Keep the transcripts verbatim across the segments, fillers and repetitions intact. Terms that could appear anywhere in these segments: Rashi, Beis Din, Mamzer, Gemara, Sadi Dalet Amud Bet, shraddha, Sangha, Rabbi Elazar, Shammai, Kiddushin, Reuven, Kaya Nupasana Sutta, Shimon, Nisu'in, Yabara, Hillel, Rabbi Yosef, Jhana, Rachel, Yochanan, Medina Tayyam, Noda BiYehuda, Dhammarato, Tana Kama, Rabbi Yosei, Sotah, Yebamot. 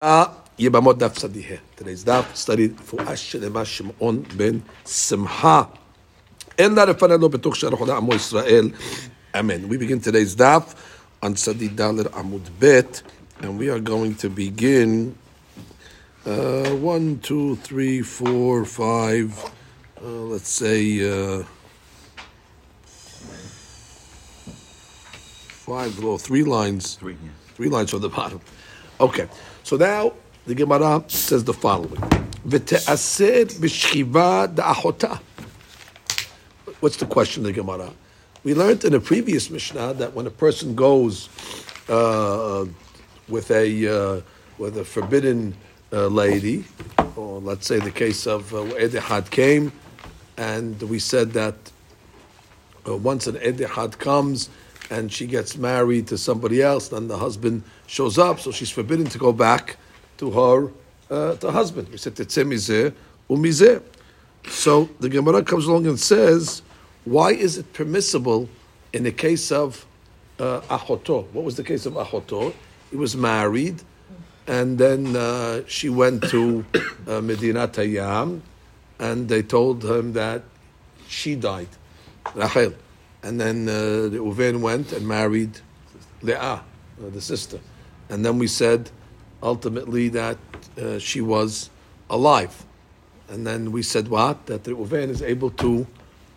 Yebamot daf sadi here. Today's daf studied for Ashlema Shimon ben Simcha. En la refanano betuch she'aruchona amo Israel. Amen. We begin today's daf on Sadi Dalet Amud Bet, and we are going to begin uh, one, two, three, four, five. Uh, let's say uh, five or three lines. Three, yeah. Three lines from the bottom. Okay. So now the Gemara says the following: "V'te'aser b'shchiva da'achota." What's the question of the Gemara? We learned in a previous Mishnah that when a person goes uh, with a uh, with a forbidden uh, lady, or let's say the case of uh, Edehad came, and we said that uh, once an Edehad comes and she gets married to somebody else, then the husband shows up, so she's forbidden to go back to her uh, to husband. We said, Tetze mizeh umizeh. So the Gemara comes along and says, why is it permissible in the case of uh, Ahoto? What was the case of Ahoto? He was married, and then uh, she went to uh, Medina Tayyam, and they told him that she died, Rachel. And then uh, Reuven went and married Lea, uh, the sister. And then we said, ultimately, that uh, she was alive. And then we said what? That Reuven is able to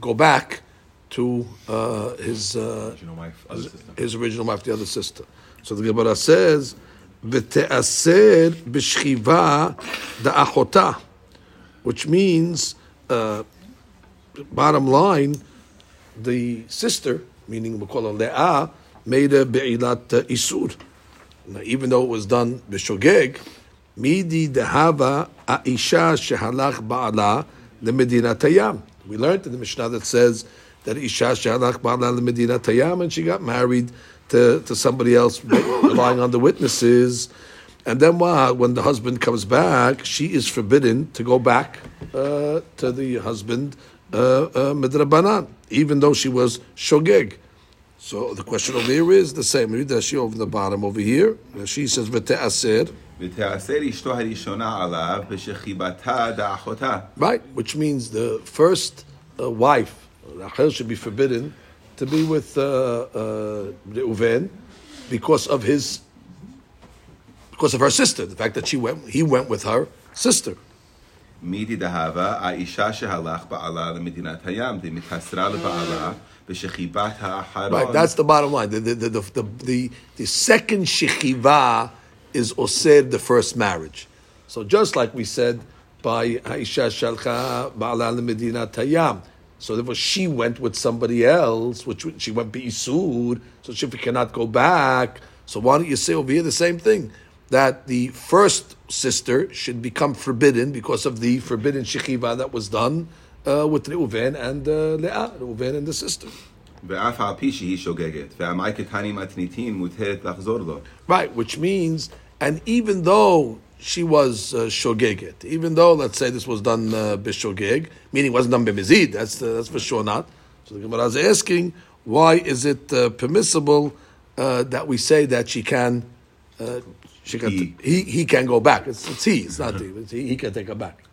go back to uh, his, uh, original wife, other his, his original wife, the other sister. So the Gemara says, "V'te'aser b'shchiva da'achota," which means, uh, bottom line, the sister, meaning we call her Lea, made a be'ilat isur. Now, even though it was done b'shogeg, midi dehava aisha shehalach ba'ala le'medina tayam. We learned in the Mishnah that says that isha shehalach ba'ala le'medina tayam, and she got married to, to somebody else, relying on the witnesses. And then when the husband comes back, she is forbidden to go back uh, to the husband midrabanan, uh, uh, even though she was shogeg. So the question over here is the same. Read Rashi over the bottom over here. Rashi says, "V'te'aser." Right, which means the first uh, wife, Rachel, should be forbidden to be with uh, uh, Reuven because of his, because of her sister. The fact that she went, he went with her sister. Midi dahava aisha shehalach ba'ala lemedinat hayam de mitasra leba'ala b'shechivat ha'acharon. Right, that's the bottom line. The the the the, the, the second shechiva is osir, the first marriage. So just like we said by aisha shehalcha ba'ala lemedinat hayam, so therefore she went with somebody else, which she went bi'isur, so she cannot go back. So why don't you say over here the same thing? That the first sister should become forbidden because of the forbidden shechiva that was done uh, with Reuven and uh, Leah, Reuven and the sister. Right, which means, and even though she was uh, shogeget, even though, let's say, this was done uh, b'shogeg, meaning it wasn't done b'mizid, that's, uh, that's for sure not. So the Gemara is asking, why is it uh, permissible uh, that we say that she can... Uh, She can he. T- he he can go back. It's, it's he. It's not he. It's he. He can take her back.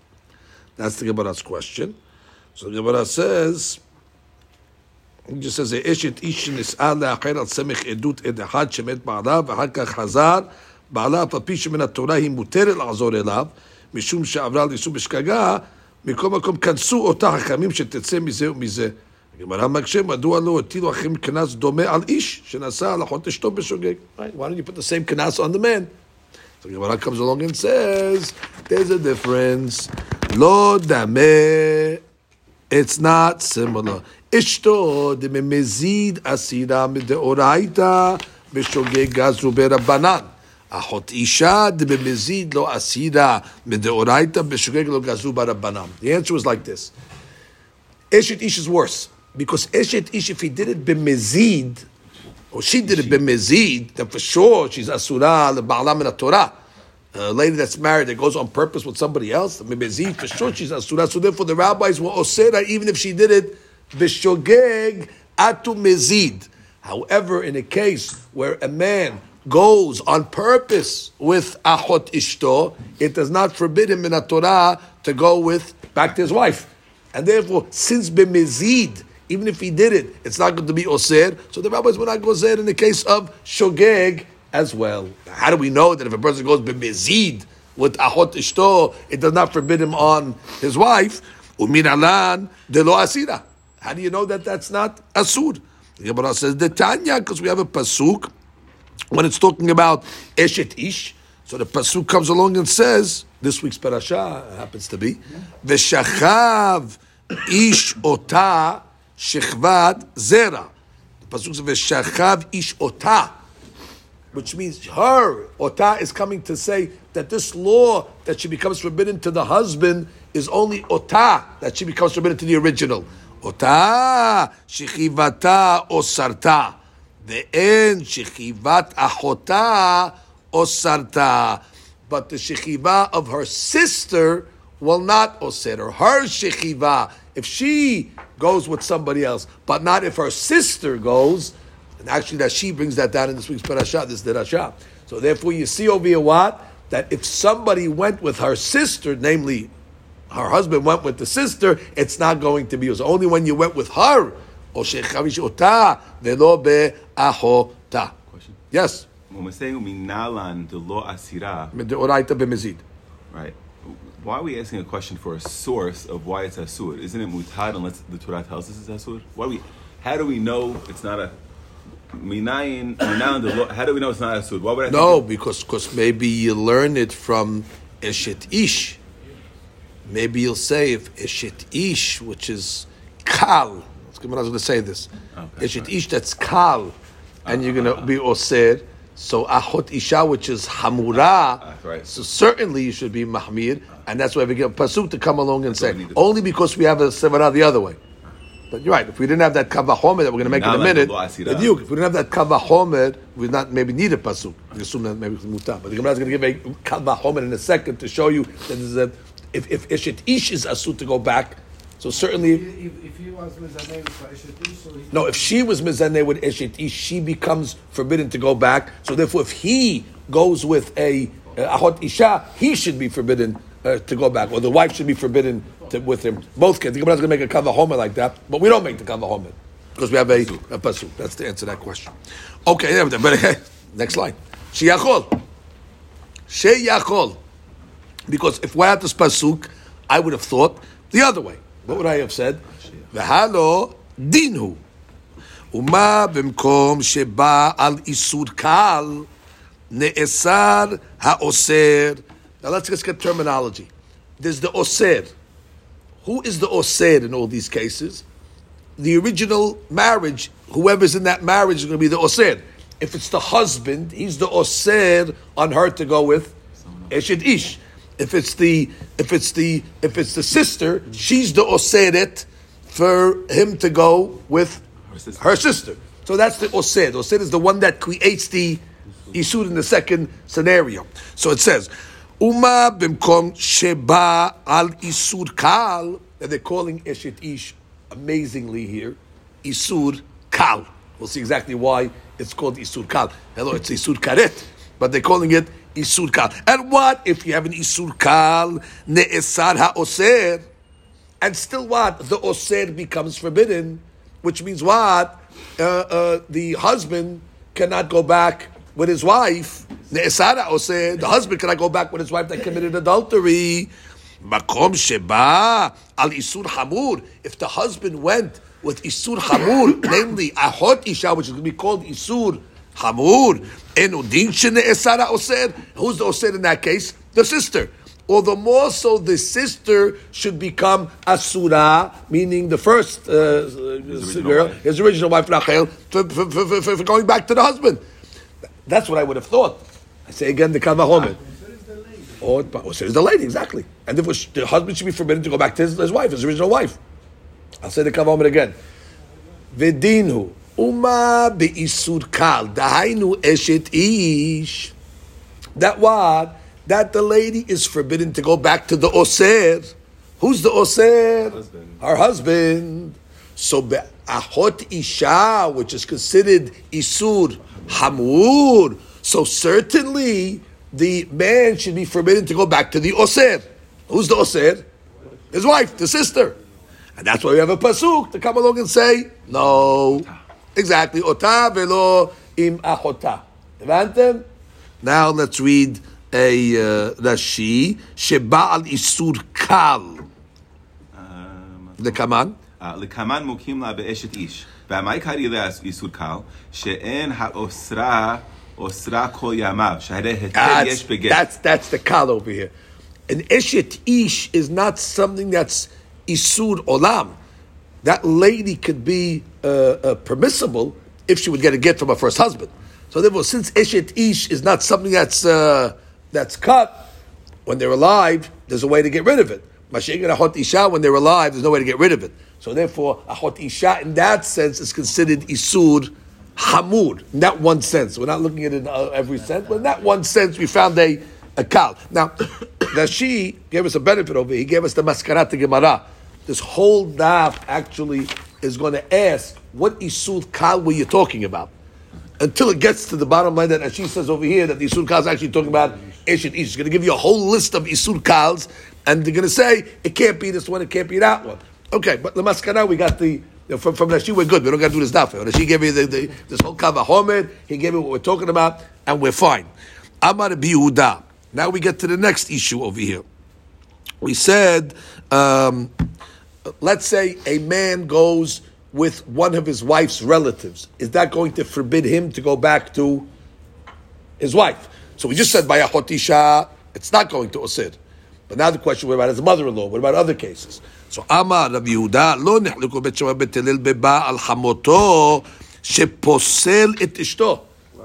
That's the Gemara's question. So the Gemara says, he just says, the Gemara makshem, madua lo atilu achim kenas dome al ish shenasa alachot eshto b'shogeg. Right? Why don't you put the same kenas on the man? So Gemara comes along and says, there's a difference. Lo dame, it's not similar. Ishto de mezid asira mide oraita b'shogeg gazu berabanan. Achot isha de mezid lo asira mide oraita b'shogeg lo gazu berabanan. The answer was like this. Eshet ish is worse. Because Eshet Ish, if he did it b'mezid, or she did it b'mezid, then for sure she's asura leba'ala min haTorah. A lady that's married that goes on purpose with somebody else, b'mezid, for sure she's asura. So therefore the rabbis were osera, even if she did it b'shogeg atu mezid. However, in a case where a man goes on purpose with Achot Ishto, it does not forbid him in a Torah to go with back to his wife. And therefore, since Bemezid, even if he did it, it's not going to be Oser. So the rabbis were not Oser in the case of Shogeg as well. How do we know that if a person goes Bemezid with Achot Ishto, it does not forbid him on his wife? Umin alan de lo asira. How do you know that that's not Asur? Yabara says, the Tanya, because we have a Pasuk, when it's talking about Eshet Ish, so the Pasuk comes along and says, this week's parasha happens to be, Veshachav Ish Ota Shechvat Zera. The Pasuk says, Veshachav Ish Ota, which means her, Ota, is coming to say that this law that she becomes forbidden to the husband is only Ota, that she becomes forbidden to the original. Ota, Shechivata Osarta. The end shechivat achota osarta, but the shechiva of her sister will not oser. Her shechiva, if she goes with somebody else, but not if her sister goes. And actually, that she brings that down in this week's parasha. This derasha. So therefore, you see over here what that if somebody went with her sister, namely her husband went with the sister, it's not going to be used. Only when you went with her. Question. Yes. When we're saying uminalan de lo asira, medoraita bemezid. Right. Why are we asking a question for a source of why it's asur? Isn't it mutad unless the Torah tells us it's asur? Why we? How do we know it's not a minayin uminalan de lo? How do we know it's not asur? Why would I? No, think because because maybe you learn it from eshet ish. Maybe you'll say if eshet ish, which is kal. Gemara is going to say this. Eshet okay, ish, that's kal, and uh, you're going to uh, be oser. So achot isha, which is hamura, uh, right. So certainly you should be mahmir, uh, and that's why we get a pasuk to come along and say. To... Only because we have a sevara the other way. But you're right. If we didn't have that kavachomer that we're going to make in a minute, if, you, if we didn't have that kavachomer, we'd not maybe need a pasuk. We assume that maybe it's muta. But the Gemara is going to give a kavachomer in a second to show you that this is a, if if eshet ish is asut to go back. So certainly, if, if, if he was mezaneh with Eshet Ish, so he no, if she was mezaneh with Eshet Ish, she becomes forbidden to go back. So therefore, if he goes with a Ahot Isha, he should be forbidden uh, to go back, or the wife should be forbidden to, with him. Both kids. The Gemara is going to make a kavahomer like that, but we don't make the kavahomer because we have a, a pasuk. That's the answer to that question. Okay, but next line. Sheyachol, sheyachol, because if we had this pasuk, I would have thought the other way. What would I have said? V'halo dinu uma b'mkom sheba al isur kal ne'esar ha'oser. Now let's just get terminology. There's the oser. Who is the oser in all these cases? The original marriage, whoever's in that marriage is going to be the oser. If it's the husband, he's the oser on her to go with eshet ish. If it's the if it's the if it's the sister, she's the oseret for him to go with her sister. Her sister. So that's the osed. Osed is the one that creates the isur in the second scenario. So it says, Uma bimkom sheba al isur kal. And they're calling eshet ish amazingly here isur kal. We'll see exactly why it's called isur kal. Hello, it's isur karet, but they're calling it isur kal. And what if you have an isur kal ne'esar ha'oser, and still what? The oser becomes forbidden, which means what? Uh, uh, the husband cannot go back with his wife. Ne'esar ha'oser, the husband cannot go back with his wife that committed adultery. Makom sheba al isur hamur. If the husband went with isur hamur, namely ahot isha, which is going to be called isur Hamur, enudin shene esara oser. Who's the oser in that case? The sister. Or the more so, the sister should become asura, meaning the first uh, his girl, wife. his original wife Rachel, for, for, for, for, for going back to the husband. That's what I would have thought. I say again, the kavahomet. Or oser is the lady, exactly. And therefore, the husband should be forbidden to go back to his, his wife, his original wife. I'll say the kavahomet again. Vedinhu. Uma be'isur kal, dahainu eshet ish. That what? That the lady is forbidden to go back to the oser. Who's the oser? Husband. Her husband. So be'ahot isha, which is considered isur hamur. So certainly the man should be forbidden to go back to the Osir. Who's the Osir? His wife, the sister. And that's why we have a pasuk to come along and say, no. Exactly. Ota velo im achota. Now let's read a uh, Rashi. Sheba al isur kal. Lekaman. Lekaman mukim la be'eshet ish. Ve'amai kari le'as isur kal. She'en ha'osra osra kol yamav. She'hare heter yesh beget. That's, that's the kal over here. An eshet ish is not something that's isur olam. That lady could be uh, uh, permissible if she would get a get from her first husband. So therefore, since eshet ish is not something that's uh, that's cut, when they're alive, there's a way to get rid of it. Mashiach and achot isha, when they're alive, there's no way to get rid of it. So therefore, achot isha, in that sense, is considered isur hamud. In that one sense. We're not looking at it in every sense, but in that one sense, we found a, a cow. Now, Rashi gave us a benefit over here. He gave us the maskarat to Gemara. This whole daf actually is going to ask, what Isur Kal were you talking about? Until it gets to the bottom line that Ashi says over here that the Isur Kal is actually talking about Eshet Ish. He's going to give you a whole list of Isur Kals, and they're going to say, it can't be this one, it can't be that one. Okay, but the Maskana, we got the, from, from Rashi, we're good. We don't got to do this daf. Rashi gave me the, the, this whole Kavah Homed. He gave me what we're talking about, and we're fine. Amar Bihuda. Now we get to the next issue over here. We said, um, let's say a man goes with one of his wife's relatives. Is that going to forbid him to go back to his wife? So we just said by Achot Isha, it's not going to Osir. But now the question, what about his mother-in-law? What about other cases? So Amar Rabbi Yehuda, lo nechluko bet Shema bet Hillel beba al hamoto sheposel et ishto.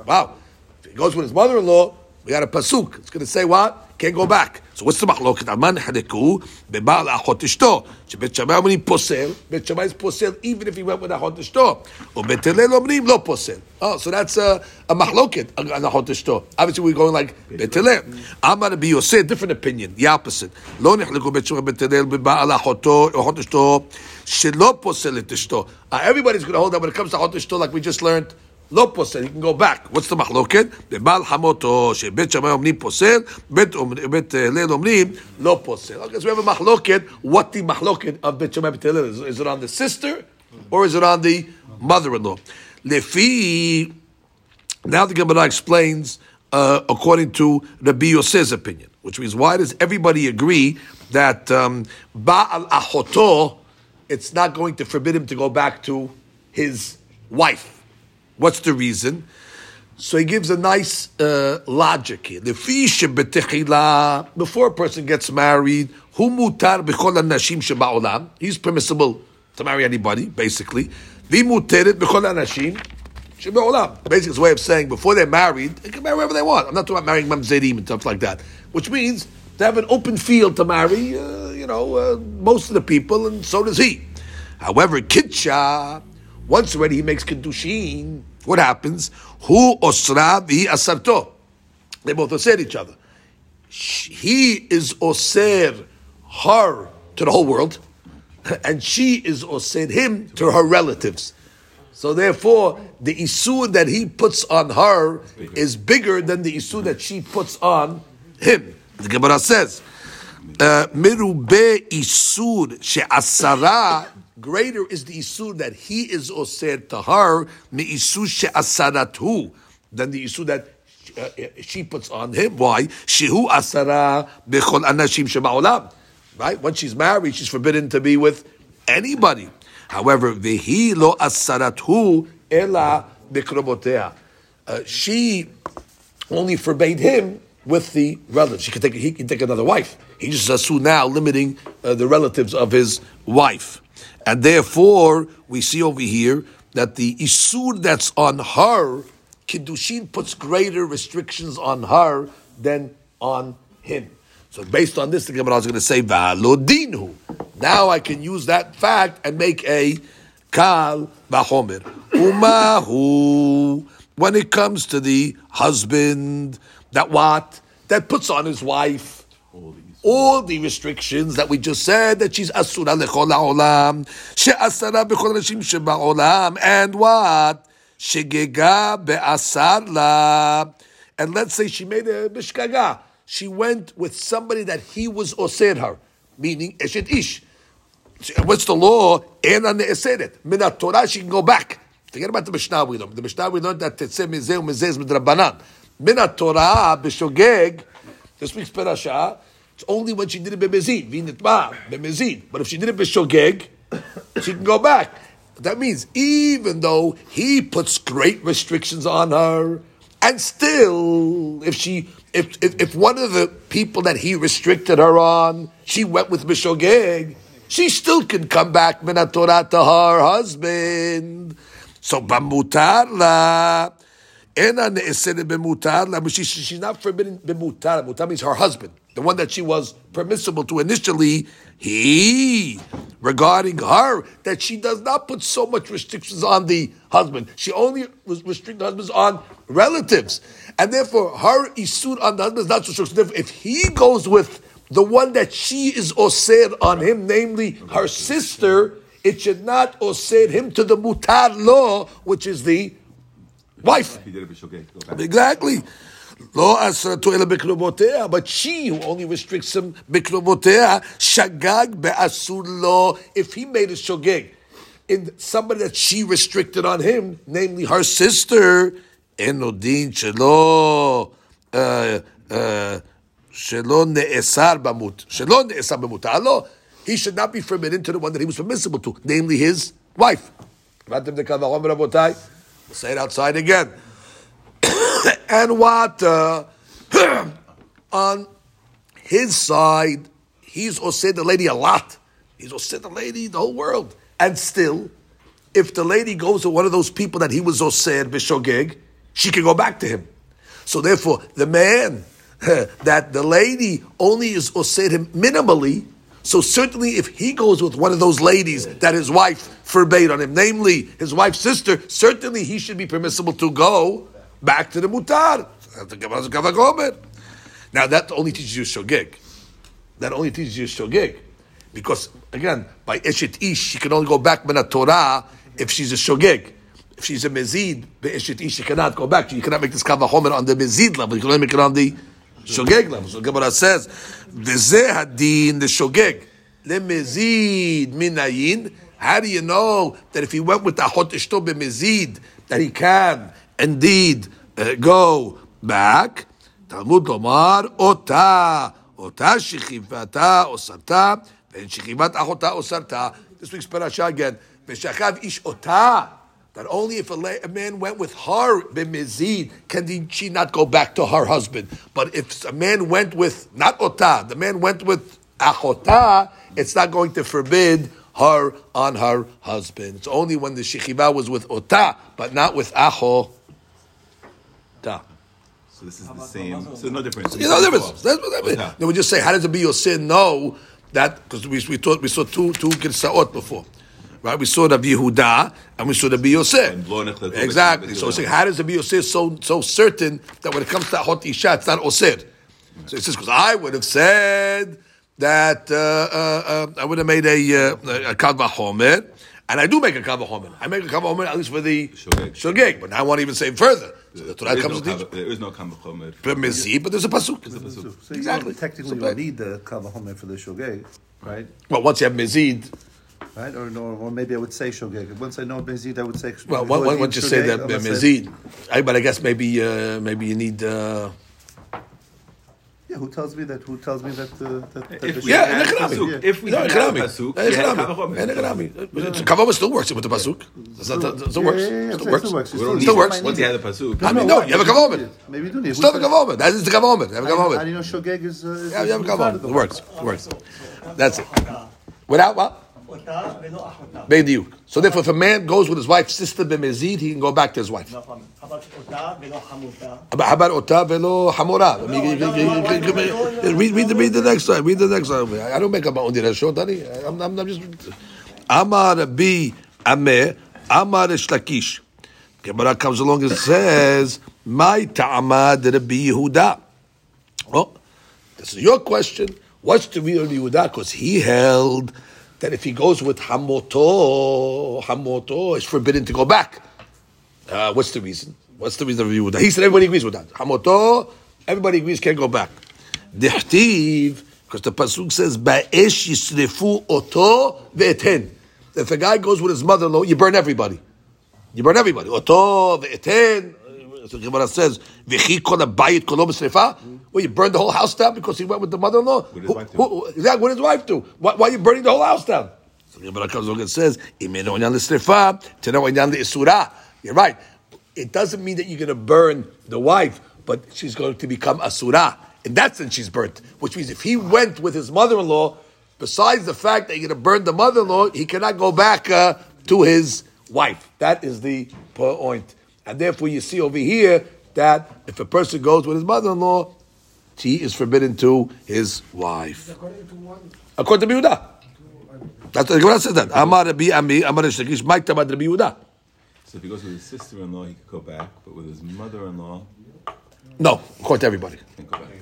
Wow. If he goes with his mother-in-law, we got a pasuk. It's going to say what? Can't go back. So what's the machloket? Aman hadeku bebaal achot ishto. Shebet Shammai omrim posel. Bet Shammai is posel even if he went with achot ishto. Or bet Hillel omrim lo posel. Oh, so that's a, a machloket on achot ishto. Obviously, we're going like bet Hillel. Amar Rabbi Yosei, different opinion, the opposite. Lo nechleku bet Shammai bet Hillel bebaal achoto achot ishto shelo posel et ishto. Everybody's going to hold that when it comes to achot ishto, like we just learned. Lo posel, he can go back. What's the machloket? Bebaal hamoto shebet Shammai omnim posel, bet Hillel omnim lo posel. Okay, so we have a machloket. What the machloket of bet Shammai bet Hillel is? Is it on the sister or is it on the mother-in-law? Lefi. Now the Gemara explains uh, according to Rabbi Yosef's opinion, which means why does everybody agree that um, ba'al achoto, it's not going to forbid him to go back to his wife? What's the reason? So he gives a nice uh, logic here. Before a person gets married, he's permissible to marry anybody, basically. Basically, it's a way of saying before they're married, they can marry whoever they want. I'm not talking about marrying mamzerim and stuff like that. Which means to have an open field to marry, uh, you know, uh, most of the people, and so does he. However, Kitcha, once already he makes Kedushin, what happens? Hu osra v'hi asarto. They both osir each other. He is osir her to the whole world, and she is osir him to her relatives. So therefore, the isur that he puts on her is bigger than the isur that she puts on him. The Gemara says, Merube isur she'asara. Greater is the isur that he is osir to her mi isur she'asaratu than the isur that uh, she puts on him. Why? Shehu asara bechol anashim sheba'olam. Right? Once she's married, she's forbidden to be with anybody. However, vehi lo asaratu ela bikrobotea. She only forbade him with the relatives. She could take, he can take another wife. He just asu now limiting uh, the relatives of his wife. And therefore, we see over here that the isur that's on her, Kiddushin puts greater restrictions on her than on him. So based on this, the Gemara is going to say, Valodinu. Now I can use that fact and make a kal v'chomer. Umahu. When it comes to the husband, that what? That puts on his wife all the restrictions that we just said, that she's asura lechol ha'olam, she'asara bechol ha'nashim sheba'olam, and what? Shegega be'asar la, and let's say she made a mishkaga, she went with somebody that he was osed her, meaning eshet ish. What's the law? Enan ne'eseret. Minat Torah, she can go back. Forget about the Mishnah we learned. The Mishnah we learned that tetzeh mizeh u'mizeh is midrabanan. Minat Torah b'shogeg. This week's parasha, it's only when she did it b'mezid. V'nitma b'mezid. But if she did it b'shogeg, she can go back. That means even though he puts great restrictions on her, and still, if she, if if, if one of the people that he restricted her on, she went with b'shogeg, she still can come back minat Torah to her husband. So b'mutar la, ena ne'eseret b'mutar la. But she, she, she's not forbidden b'mutar. Mutar means her husband, the one that she was permissible to initially. He, regarding her, that she does not put so much restrictions on the husband. She only restricts husbands on relatives, and therefore her isur on the husband is not so strict. If he goes with the one that she is osed on him, namely her sister, it should not osed him to the mutar law, which is the wife. He did it, okay. Exactly. Lo asratu ela bikrubotea, but she who only restricts him bikrubotea shagag be'asur lo. If he made a shogeg in somebody that she restricted on him, namely her sister, enodin shelo. Uh, uh, Shelon ne'esar b'mut. Shelon ne'esar b'mut. Allah, he should not be forbidden to the one that he was permissible to, namely his wife. We'll say it outside again. And water on his side, he's osed the lady a lot. He's osed the lady the whole world. And still, if the lady goes to one of those people that he was osed b'shogeg, she can go back to him. So therefore, the man that the lady only is osed him minimally, so certainly if he goes with one of those ladies that his wife forbade on him, namely his wife's sister, certainly he should be permissible to go back to the mutar. Now that only teaches you shogeg. That only teaches you shogeg. Because again, by eshet ish, she can only go back minat Torah if she's a shogeg. If she's a mezid, be'eshet ish, she cannot go back. You cannot make this kavachomer on the mezid level. You can only make it on the shogeg level. So Gemara says, "V'zeh hadin the shogeg lemezid minayin." How do you know that if he went with the achot eshto b'mezid, that he can indeed uh, go back? Talmud lomar ota ota shechivata osarta and shechivat achota osarta. This week's parasha again. V'shachav ish ota. That only if a, la- a man went with her b'mezid can the, she not go back to her husband. But if a man went with not otah, the man went with achotah, it's not going to forbid her on her husband. It's only when the shechivah was with otah, but not with achotah. So this is the same. So no difference. So no difference. That's what I mean. Then we just say, how does it be your sin? No, that because we we taught we saw two two gitzaot before. Right, we saw Rabbi Yehuda and we saw Rabbi Yosef. Exactly. So, so how does Rabbi Yosef so so certain that when it comes to Hot Isha, it's not Osir? Right. So it's just because I would have said that uh, uh, I would have made a Kavah uh, Homer, and I do make a Kavah Homer. I make a Kavah Homer at least for the Shogeg, but now I won't even say further. So the Torah there, comes is no, to there is no Kavah Homer. But there's a Pasuk. There's a pasuk. So exactly. Technically, so, you need the Kavah Homer for the Shogeg, right? Well, once you have Mezid. Right, or no, or maybe I would say shogeg. Once I know mezid, I would say shogeg. Well, why don't you say that mezid? I, but I guess maybe, uh, maybe you need. Uh... Yeah, who tells me that? Who tells me that? Uh, that, that if yeah, an economy. If we no, economy, an economy. Kavama still works with the pasuk. It still works. Still works. Still works. Once you have the pasuk, I mean, no, you have a kavama. Maybe you do need. Still the kavama. That is the kavama. Have a kavama. I know shogeg is. Yeah, you have a kavama. It works. It works. That's it. Without what? So therefore, if a man goes with his wife's sister b'mezid, he can go back to his wife. How about otah velo hamura? Read the read the next time. Read the next time. I don't make up my own derashot. I'm, I'm, I'm just. Amar bi ameh amar eshlakish. Gemara comes along and says, "My ta'amad Rabbi Yehuda." Oh, this is your question. What's the real Yehuda? Because he held that if he goes with Hamoto, Hamoto is forbidden to go back. Uh, what's the reason? What's the reason of Yehuda? He said everybody agrees with that. Hamoto, everybody agrees, can't go back. Dichtiv, because the pasuk says, Ba'esh yisrefu oto ve'eten. If a guy goes with his mother-in-law, you burn everybody. You burn everybody. Oto ve'eten. So Gemara says, "V'chi kol habayit kolom srefa." Well, you burned the whole house down because he went with the mother-in-law. What who, who, who, yeah, what did his wife do? Why, why are you burning the whole house down? So Gemara comes along and says, "Imeno inyan l'srefa, teno inyan l'isura." You're right. It doesn't mean that you're going to burn the wife, but she's going to become asura. In that sense, she's burnt. Which means if he went with his mother-in-law, besides the fact that you're going to burn the mother-in-law, he cannot go back uh, to his wife. That is the point. And therefore, you see over here that if a person goes with his mother-in-law, he is forbidden to his wife. According to one. According to Yehuda. That's what Yehuda says that. Amar Rabbi Ami, Amar Shkish, Mike Tamad Rabbi Yehuda. So if he goes with his sister-in-law, he could go back, but with his mother-in-law... No, according to everybody.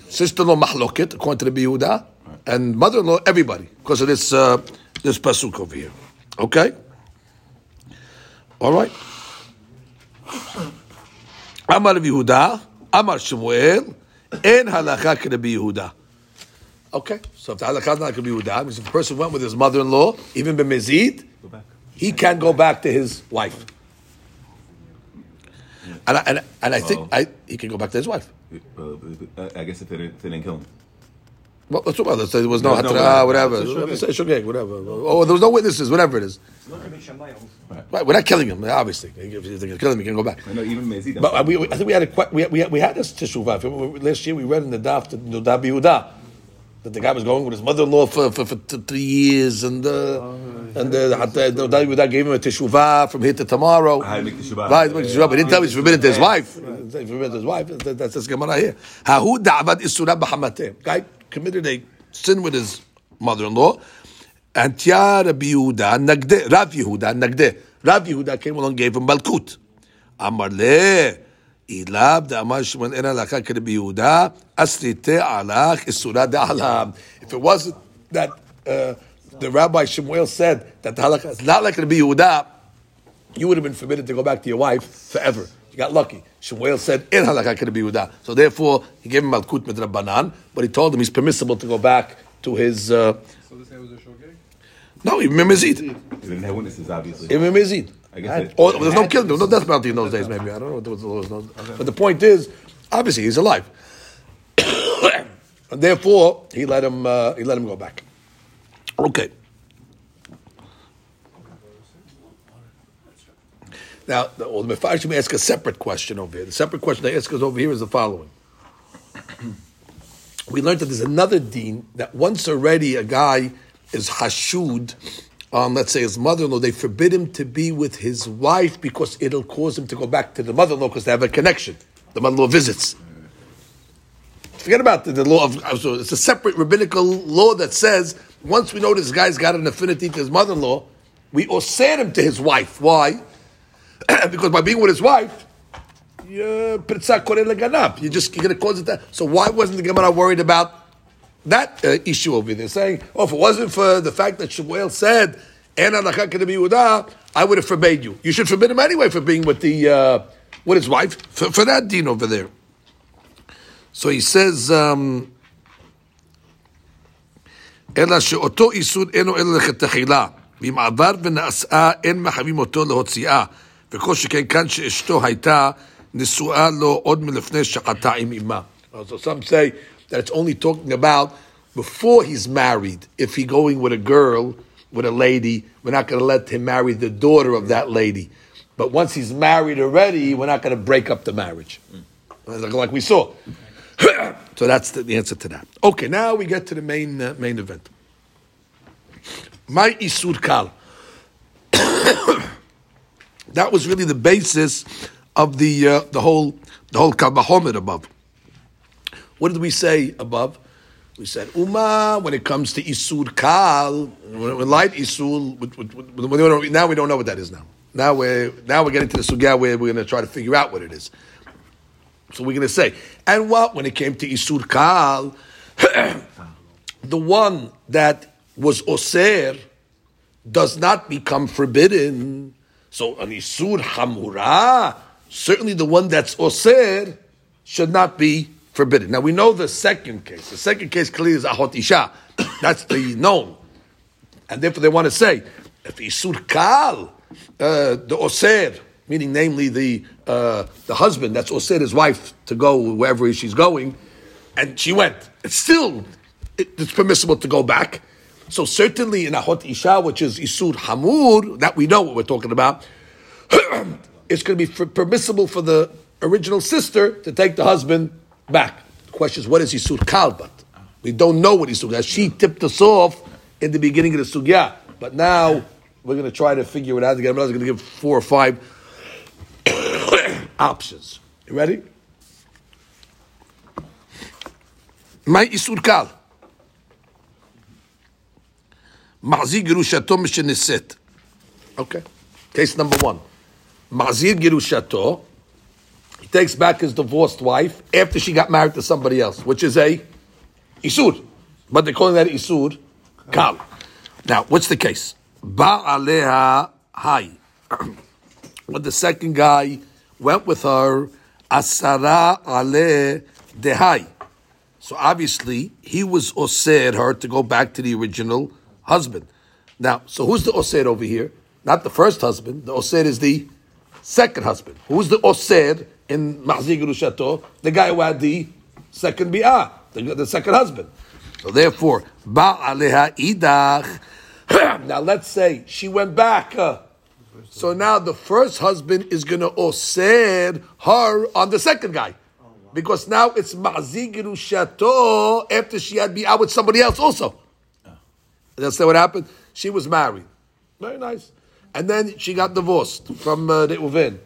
Sister-in-law, Mahloket, according to Rabbi Yehuda, right. And mother-in-law, everybody, because of this, uh, this pasuk over here. Okay? All right. Amar Yehuda, Amar Shmuel, and halakha k'Rabbi Yehuda. Okay, so if the halakha is not k'Rabbi Yehuda, means if the person went with his mother-in-law, even b'mezid, he can go back to his wife. And I, and, and I think I, he can go back to his wife. I guess if they didn't, they didn't kill him. Well, that's what there was no hatra, whatever. Whatever. Or there was no witnesses, whatever it is. Right, we're not killing him, obviously. If they're killing him, he can go back. I know, even Mezid. But we, I think we had a we had, we had, we had this teshuvah. Last year we read in the daf to Noda BiYehuda that the guy was going with his mother-in-law for for, for three years, and uh, and Noda BiYehuda gave him a teshuvah from here to tomorrow. I make teshuvah. Right, make teshuvah. But he didn't tell him he's forbidden to his wife. He's forbidden to his wife. That's this Gemara here. Hahu da'avad isura b'hamatem. Guy committed a sin with his mother-in-law. And Tia Rabbi Yehuda Nagde, Rav Yehuda Nagde. Rav Yehuda came along and gave him Malkut. Amar le, Ilab da Amar Shimon ena laka ke Rabbi Yehuda, Asrite alach isura da alam. If it wasn't that uh, the Rabbi Shmuel said that the halakha is not like Rabbi Yehuda, you would have been forbidden to go back to your wife forever. You got lucky. Shmuel said, in halakha ke Rabbi Yehuda. So therefore, he gave him Malkut mit Rabbanan, but he told him he's permissible to go back to his... Uh, so this guy was a shogeg? No, even Mimizid. He didn't have witnesses, obviously. Even Mimizid. I guess or, there's no killing, there was no death penalty in those days, maybe. I don't know what the law was. No. But the point is, obviously, he's alive. And therefore, he let him uh, he let him go back. Okay. Now, the Mefarshim ask a separate question over here. The separate question they ask us over here is the following. We learned that there's another deen that once already a guy is hashud on, um, let's say, his mother-in-law, they forbid him to be with his wife because it'll cause him to go back to the mother-in-law because they have a connection. The mother-in-law visits. Forget about the, the law of... It's a separate rabbinical law that says, once we know this guy's got an affinity to his mother-in-law, we osed him to his wife. Why? Because by being with his wife, you're, you're just you're going to cause it that. So why wasn't the Gemara worried about that uh, issue over there, saying, oh, if it wasn't for the fact that Shmuel said, I would have forbade you. You should forbid him anyway for being with the uh, with his wife, for, for that deen over there. So he says, um, so some say, that it's only talking about before he's married. If he's going with a girl, with a lady, we're not going to let him marry the daughter of that lady. But once he's married already, we're not going to break up the marriage. Mm. Like we saw. So that's the, the answer to that. Okay, now we get to the main uh, main event. My Isur Kal. That was really the basis of the uh, the whole the whole Kal B'Chomer above. What did we say above? We said, Ummah, when it comes to Isur Kal, when light Isur, now we don't know what that is now. Now we're, now we're getting to the sugya where we're going to try to figure out what it is. So we're going to say, and what, when it came to Isur Kal, the one that was Oser does not become forbidden. So an Isur Hamura, certainly the one that's osir should not be forbidden. Now we know the second case. The second case clearly is ahot isha. That's the known. And therefore they want to say, if isur kal, uh, the osir, meaning namely the uh, the husband that's osir his wife to go wherever she's going, and she went, it's still it, it's permissible to go back. So certainly in ahot isha, which is isur hamur, that we know what we're talking about, it's going to be for, permissible for the original sister to take the husband back. The question is, what is isur kal? But we don't know what isur kal. She tipped us off in the beginning of the sugya, but now we're going to try to figure it out together. I'm going to give four or five options. You ready? My isur kal. Ma'zir girushato misheneset. Okay. Case number one. Ma'zir girushato. He takes back his divorced wife after she got married to somebody else, which is a isur. But they're calling that isur kal. Now, what's the case? Ba'aleha hai. When the second guy went with her, asara ale dehai. So obviously, he was osir her to go back to the original husband. Now, so who's the osir over here? Not the first husband. The osir is the second husband. Who's the osir in Mahzir Gerushato? The guy who had the second bi'ah, the, the second husband. So therefore, ba'aleha idach. Now let's say she went back. Uh, so now the first husband is going to osir her on the second guy. Oh, wow. Because now it's Mahzir Gerushato after she had bi'ah with somebody else also. Oh. That's what happened. She was married. Very nice. And then she got divorced from uh, the Reuven.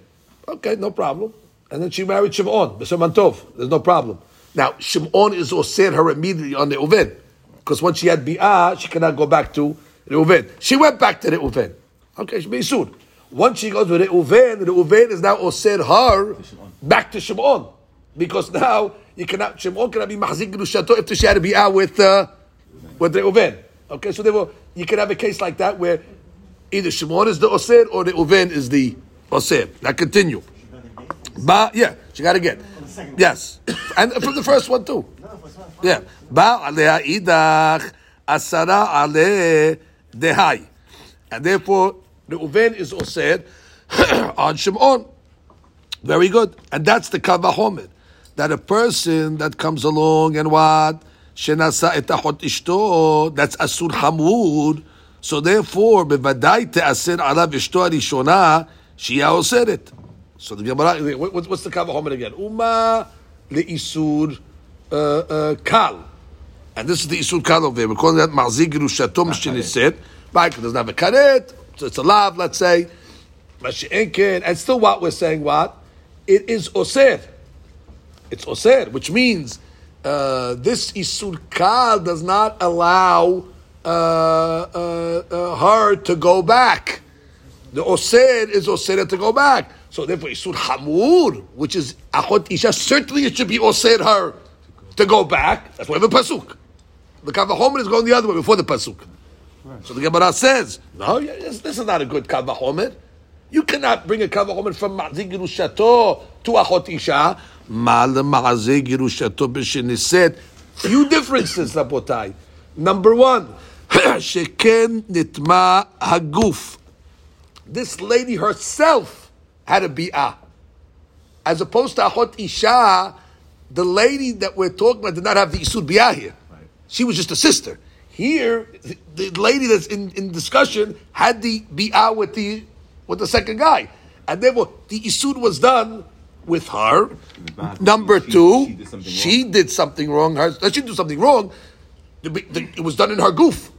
Okay, no problem. And then she married Shimon, B'Shem Tov. There's no problem. Now, Shimon is osir her immediately on the Reuven. Because once she had bi'ah, she cannot go back to the Reuven. She went back to the Reuven. Okay, she'll be soon. Once she goes with the Reuven, the Reuven is now osir her back to Shimon. Because now, you cannot, Shimon cannot be mahzik gerushato if she had bi'ah with, uh, with the Reuven. Okay, so they will, you can have a case like that where either Shimon is the osir or the Reuven is the osir. Now continue. Ba, yeah, she got to get. Yes, and from the first one too. Yeah. Ba aleh idach asara aleh dehai, and therefore the Reuven is osir on Shimon. Very good, and that's the kavahomer, that a person that comes along and what shenasa etahot ishto, that's asur hamud. So therefore, bevadai te'asir alav ishto harishona, she osir it. So the Gemara, what's the kavahomer again? Uma le'isur uh, uh, kal. And this is the isur kal over there. We're calling that ma'zir gerushato misheneset. Michael doesn't have a karet, so it's a lav, let's say. And still what we're saying, what? It is osir. It's osir, which means uh, this isur kal does not allow Uh, uh, uh, her to go back. The osir is osir to go back. So therefore, isur hamur, which is achot isha, certainly it should be osir her to go back. That's why we have a pasuk. The kavahomer is going the other way before the pasuk. Right. So the Gemara says, no, this, this is not a good kavahomer. You cannot bring a kavahomer from ma'zir gerushato to achot isha. Mal ma'zir gerushato b'sheniset. Few differences, Rabotai. Number one. Sheken nitma haguf. This lady herself had a bi'ah. As opposed to Achot Isha, the lady that we're talking about did not have the Isur bi'ah here. Right. She was just a sister. Here, the, the lady that's in, in discussion had the bi'ah with the with the second guy. And therefore, the Isur was done with her. Number she, two, she did something wrong. She did something wrong. Her, she did something wrong. The, the, it was done in her goof.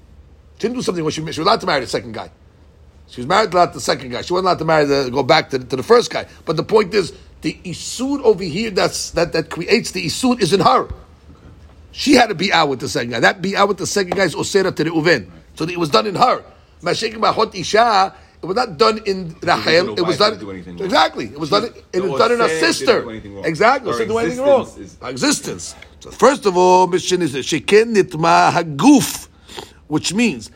She didn't do something when she, she was allowed to marry the second guy. She was married allowed to the second guy. She wasn't allowed to marry the, go back to, to the first guy. But the point is, the isud over here that's, that that creates the isud is in her. Okay. She had to be out with the second guy. That be out with the second guy is osera to the uven. So it was done in her. Mashiach ma'achot isha. It was not done in Rachel. It was done. Do exactly. It was done. It was done in her sister. Exactly. She didn't do anything wrong. Her existence. So first of all, Mishnah is sheken nitma haguf, which means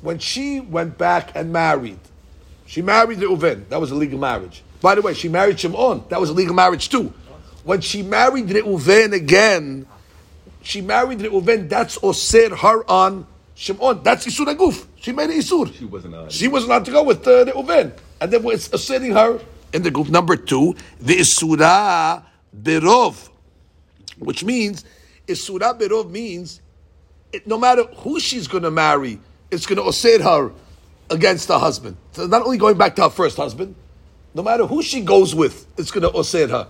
when she went back and married, she married the Reuven. That was a legal marriage. By the way, she married Shimon. That was a legal marriage too. When she married Reuven again, she married Reuven. That's Osir her on Shimon. That's Isur Aguf. She made an Isur. She wasn't allowed. She wasn't allowed to go with uh, Reuven. And then it's asserting her in the group. Number two, the Isura Berov, which means, Isura Berov means, it, no matter who she's going to marry, it's going to osir her against her husband. So not only going back to her first husband, no matter who she goes with, it's going to osir her.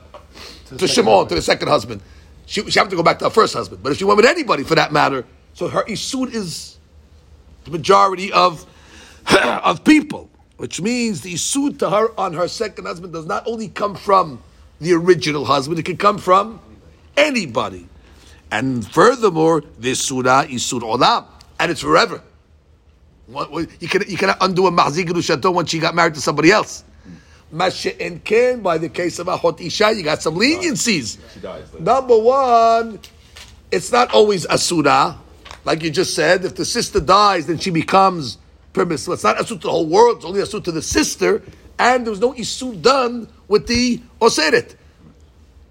To, to Shimon, husband. To the second husband. She she have to go back to her first husband. But if she went with anybody, for that matter, so her isur is the majority of, of people, which means the isur to her on her second husband does not only come from the original husband, it can come from anybody. And furthermore, the isura isur olam, and it's forever. You cannot, you cannot undo a mahzik gerushato when she got married to somebody else. Mashe'en ken, by the case of Ahot Isha, you got some leniencies. She dies. Number one, it's not always asura. Like you just said, if the sister dies, then she becomes permissible. It's not asur to the whole world, it's only asur to the sister, and there was no isur done with the oseret.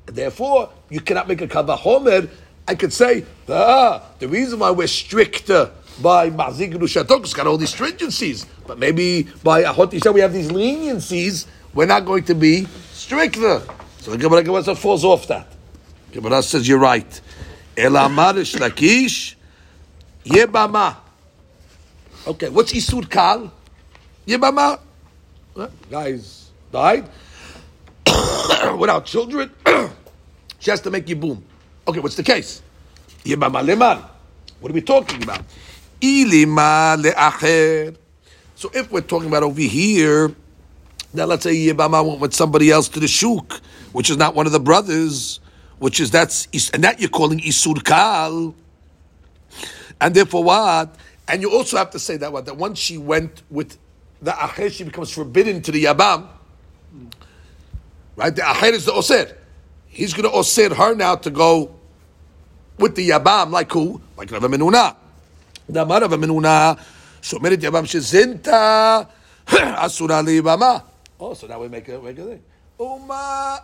Therefore, you cannot make a kavahomer. I could say, ah, the reason why we're stricter by Mahzik Rushatok, it's got all these stringencies, but maybe by Ahot Isha we have these leniencies, we're not going to be stricter. So the Gemara, Gemara falls off that. Gemara says, you're right. Elamar Shlakish Yebama. Okay, what's Isur Kal? Yebama. Well, guys died without children. She has to make Yibum. Okay, what's the case? Yebama Leman. What are we talking about? Ilima le'acher. So if we're talking about over here, now let's say Yibama went with somebody else to the shuk, which is not one of the brothers, which is that's, and that you're calling Isur Kal. And therefore what? And you also have to say that what? That once she went with the acher, she becomes forbidden to the Yabam. Right? The acher is the osir. He's going to osir her now to go with the Yabam, like who? Like Rabbi Menuna. Damar Rabbi Menuna, Shomeret Yabam Shezinta, Asura Liyabama. Oh, so now we make a, make a thing. Uma,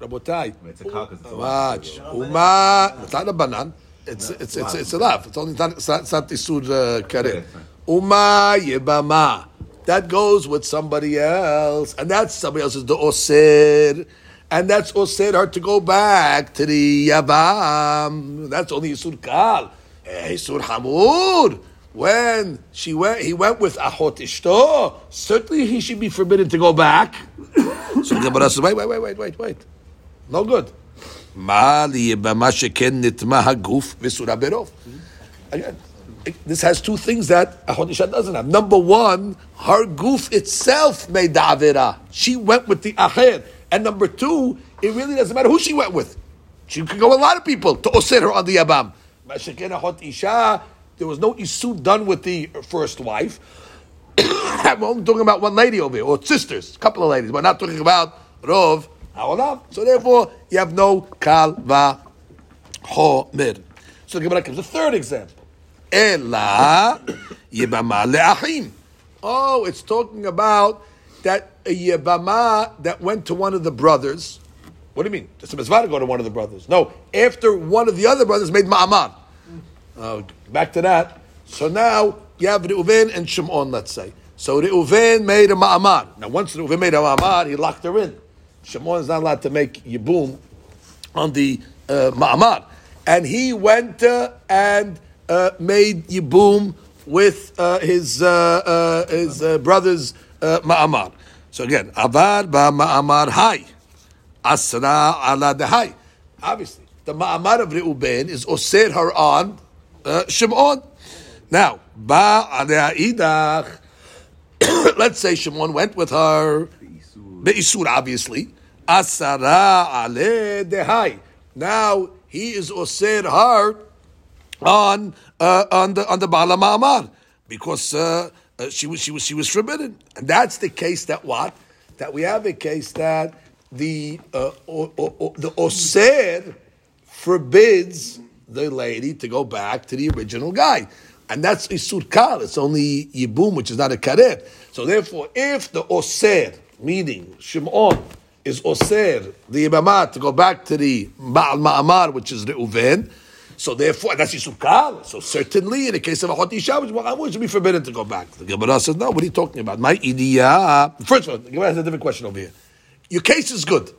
Rabotai. It's a carcass. Watch. Uma, it's not a banan. It's it's it's it's a laugh. It's only not it's not Isur Karet. Uma Yabama. That goes with somebody else, and that's somebody else is the Osir. And that's osir her to go back to the Yabam. That's only Isur Kal. Isur Hamur. When she went, he went with Ahot Ishto. Certainly he should be forbidden to go back. So the Gemara says, wait, wait, wait, wait, wait, wait. No good. Again, this has two things that Ahot Ishto doesn't have. Number one, her goof itself made the Avera. She went with the Acher. And number two, it really doesn't matter who she went with. She could go with a lot of people to osir her on the Yabam. There was no isur done with the first wife. I'm only talking about one lady over here, or sisters, a couple of ladies. We're not talking about Rov, Ha'olav. So therefore, you have no Kal Va Homer. So the Gemara comes the third example. Ela Yibama Le'achim. Oh, it's talking about that a Yebama that went to one of the brothers. What do you mean? Does a mitzvah to go to one of the brothers? No, after one of the other brothers made ma'aman. Uh, back to that. So now you have Reuven and Shimon, let's say. So Reuven made a ma'aman. Now once Reuven made a ma'aman, he locked her in. Shimon is not allowed to make Yibum on the uh, ma'aman. And he went uh, and uh, made Yibum with uh, his, uh, uh, his uh, brothers Uh, ma'amar. So again, avar ba ma'amar hai. Asra ala dehai. Obviously, the ma'amar of Reuben is osir her on uh, Shimon. Now, ba alea idach. Let's say Shimon went with her. Be'isur, obviously. Asra ale dehai. Now, he is osir her on, uh, on the, on the ba'ala ma'amar. Because, uh, Uh, she was she was she was forbidden, and that's the case that what that we have a case that the uh, o, o, o, the osir forbids the lady to go back to the original guy, and that's isur kal. It's only yibum, which is not a karet. So therefore, if the osir meaning Shimon is Oser, the Imamat, to go back to the Ba'al Ma'amar, which is Reuven. So therefore, that's Yisukal. So certainly, in the case of a Hot Isha, which would be forbidden to go back. The Gemara says, no, what are you talking about? My Idiyah. First of all, the Gemara has a different question over here. Your case is good.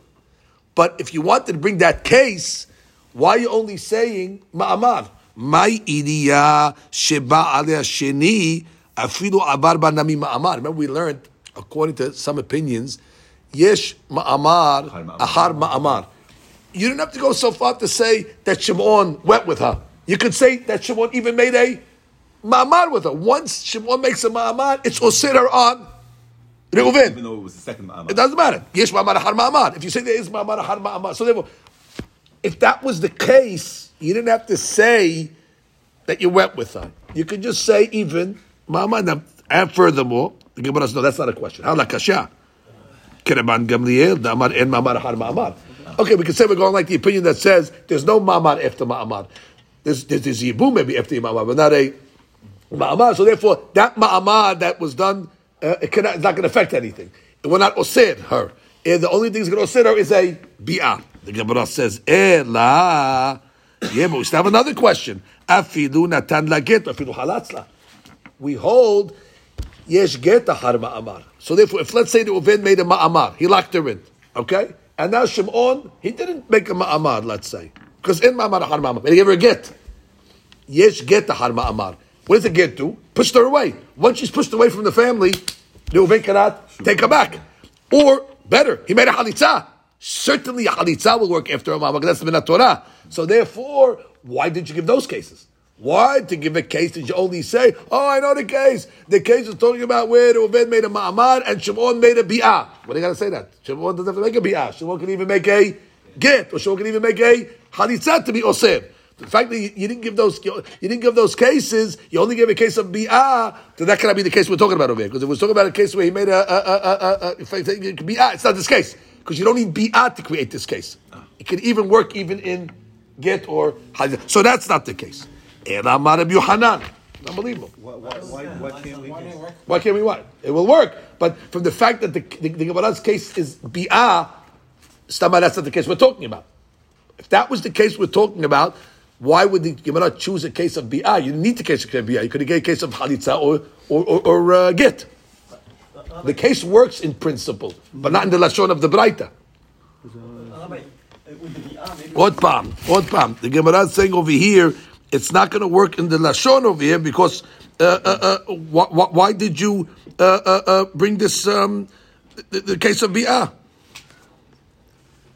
But if you wanted to bring that case, why are you only saying Ma'amar? My Idiyah Sheba Aleh Sheni Afilu Abar Banami Ma'amar. Remember, we learned, according to some opinions, Yesh Ma'amar, Ahar Ma'amar. You didn't have to go so far to say that Shimon went with her. You could say that Shimon even made a ma'amar with her. Once Shimon makes a ma'amar, it's osir on Reuven. Even though it was the second ma'amar. It doesn't matter. Yesh ma'amar ahar ma'amar. If you say there is ma'amar ahar ma'amar. So therefore, if that was the case, you didn't have to say that you went with her. You could just say even ma'amar. And furthermore, the Gemara says, no, that's not a question. How la kasha? Kereban Gamliel, damar en ma'amar ahar ma'amar. Okay, we can say we're going like the opinion that says there's no ma'amar after ma'amar. There's, there's, there's yibu maybe after ma'amar, but not a ma'amar. So therefore, that ma'amar that was done, uh, it cannot, it's not going to affect anything. It will not osir her. And the only thing that's going to osir her is a bi'ah. The Gemara says, eh la. Yeah, but we still have another question. Afilu natan la get, afilu halatzla. We hold, yesh get ahar ma'amar. So therefore, if let's say the Uven made a ma'amar, he locked her in, okay? And now Shimon, he didn't make a ma'amar, let's say. Because in ma'amar, ahar ma'amar. He gave her a get. Yesh get ahar ma'amar. What does the get do? Pushed her away. Once she's pushed away from the family, Reuven cannot take her back. Or, better, he made a halitza. Certainly a halitza will work after a ma'amar, because that's the Torah. So therefore, why did you give those cases? Why to give a case that you only say, oh, I know the case. The case is talking about where Reuven made a ma'amar and Shimon made a bi'ah. What do you got to say that? Shimon doesn't have to make a bi'ah. Shimon can even make a get, or Shimon can even make a halitzah to be osir. The fact that you, you didn't give those you didn't give those cases, you only gave a case of bi'ah, then that cannot be the case we're talking about over here. Because if we're talking about a case where he made a, a, a, a, a, a bi'ah, it's not this case. Because you don't need bi'ah to create this case. It can even work even in get or halitzah. So that's not the case. Unbelievable. Why, why, why can't we? Why can't we? What? It will work, but from the fact that the the Gemara's case is bi'ah, stamma, that's not the case we're talking about. If that was the case we're talking about, why would the Gemara choose a case of bi'ah? You didn't need the case of bi'ah. You could have get a case of halitza or or or, or uh, get. The case works in principle, but not in the lashon of the Braita. Od pam, od pam. The Gemara's saying over here. It's not going to work in the lashon over here because uh, uh, uh, wh- wh- why did you uh, uh, uh, bring this um, the, the case of bi'ah?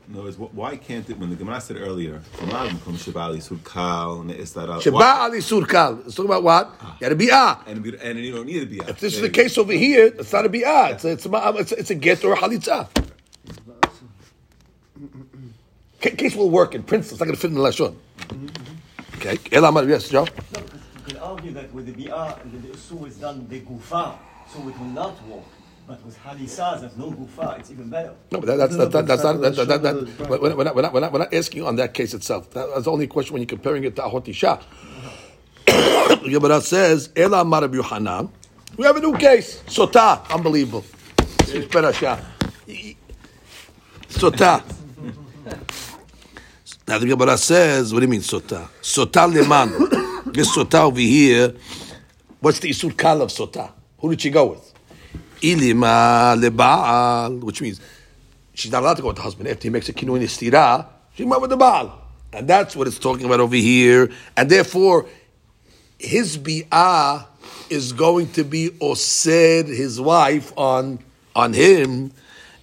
No, it's why can't it? When the Gemara said earlier, Shabali Surkal Ne'estarah. Shabali Surkal. It's talking about what? You had a bi'ah, and, and you don't need a bi'ah. If this is the case over here, it's not a bi'ah. It's a, it's, a, it's, a, it's a get or a halitza. Case will work in principle. It's not going to fit in the lashon. Okay. Yes, Joe? So, you can argue that with the bi'ah, the issue is done the gufa, so it will not work. But with halisah, there's no gufa, it's even better. No, but that's not, that's not, we're not asking on that case itself. That's the only question when you're comparing it to Ahot Isha. Yabara says, Ela Mar Rabbi Yochanan, we have a new case. Sotah, unbelievable. Sotah. Now the Gemara says, what do you mean sotah? Sotah leman. This sotah over here, what's the isur kal of sotah? Who did she go with? Ilima lebaal, which means she's not allowed to go with the husband. After he makes a kinu in his tirah, she went with the baal. And that's what it's talking about over here. And therefore, his bi'ah is going to be osed, his wife, on, on him.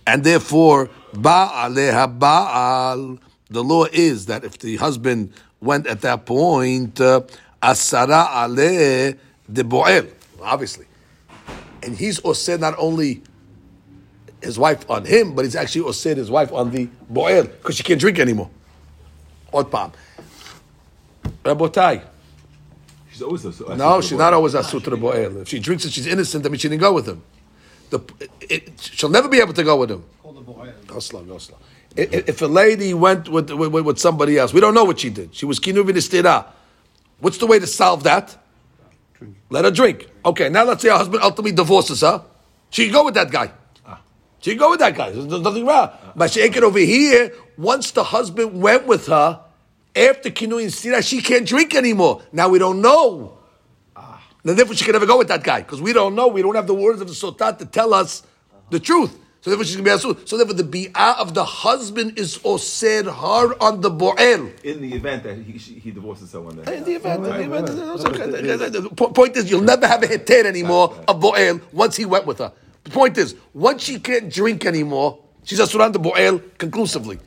And therefore, ba'aleha ba'al. The law is that if the husband went at that point, asara aleh de boel, obviously, and he's osed not only his wife on him, but he's actually osed his wife on the boel because she can't drink anymore. Otpam, rabotai. She's always a, no, she's not always asut de boel. If she drinks and she's innocent, that means she didn't go with him. The, it, it, she'll never be able to go with him. Go slow, go slow. If a lady went with, with with somebody else, we don't know what she did. She was kinu v'nistira. What's the way to solve that? Drink. Let her drink. Okay, now let's say her husband ultimately divorces her. She can go with that guy. Ah. So you go with that guy. There's nothing wrong. But she ain't over here. Once the husband went with her, after Kinui and Sira, she can't drink anymore. Now we don't know. And therefore she can never go with that guy. Because we don't know. We don't have the words of the Sotat to tell us the truth. So therefore she's going to be asur. So therefore the bi'ah of the husband is osir her on the bo'el. In the event that he, she, he divorces someone. Then. In the event. Right, in the event right, right. Okay. Point is, you'll never have a heter anymore right, right. of bo'el once he went with her. The point is, once she can't drink anymore, she's asur on the bo'el conclusively.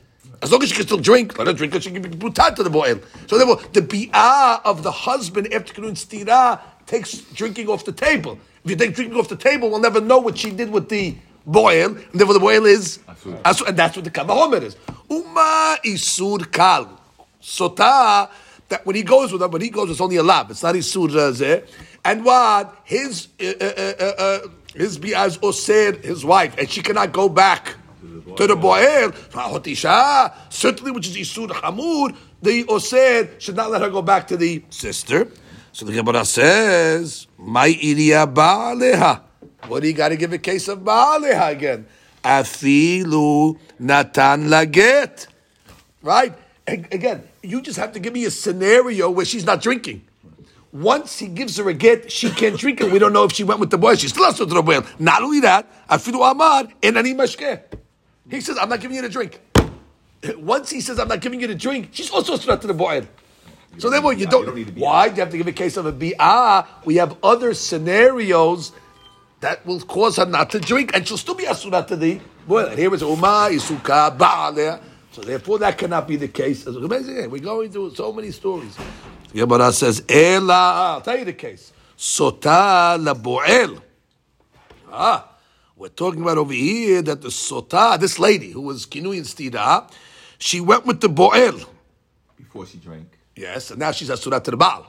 As long as she can still drink, let her drink, she can be putat to the bo'el. So therefore the bi'ah of the husband after kinun stira takes drinking off the table. If you take drinking off the table, we'll never know what she did with the boil, and therefore the boil is asur. Asur, and that's what the Kama Homer is. Uma isur kal. Sota, that when he goes with her, when he goes, it's only a lab. It's not isur zeh. And what? His, uh, uh, uh, uh, his bi'az osir, his wife, and she cannot go back to the boil. Certainly, which is isur hamur, the osir should not let her go back to the sister. So the Gemara says, my iria ba'aleha. What do you got to give a case of Ba'aleha again? Afilu natan laget. Right? Again, you just have to give me a scenario where she's not drinking. Once he gives her a get, she can't drink it. We don't know if she went with the boy. She still has to the boy. Not only that, afilu amar enani mashkeh. He says, I'm not giving you the drink. Once he says, I'm not giving you the drink, she's also stuck to the boy. You so therefore, you don't, you don't why do you have to give a case of a bi'ah? We have other scenarios that will cause her not to drink, and she'll still be asura to the boil. And here is Uma, Isuka, Ba'aleh. So therefore, that cannot be the case. We're going through so many stories. Yabara says, Ela, I'll tell you the case. Sota la boel. Ah, we're talking about over here that the Sota, this lady who was Kinui and Stida, she went with the boel. Before she drank. Yes, and now she's asura to the Baal.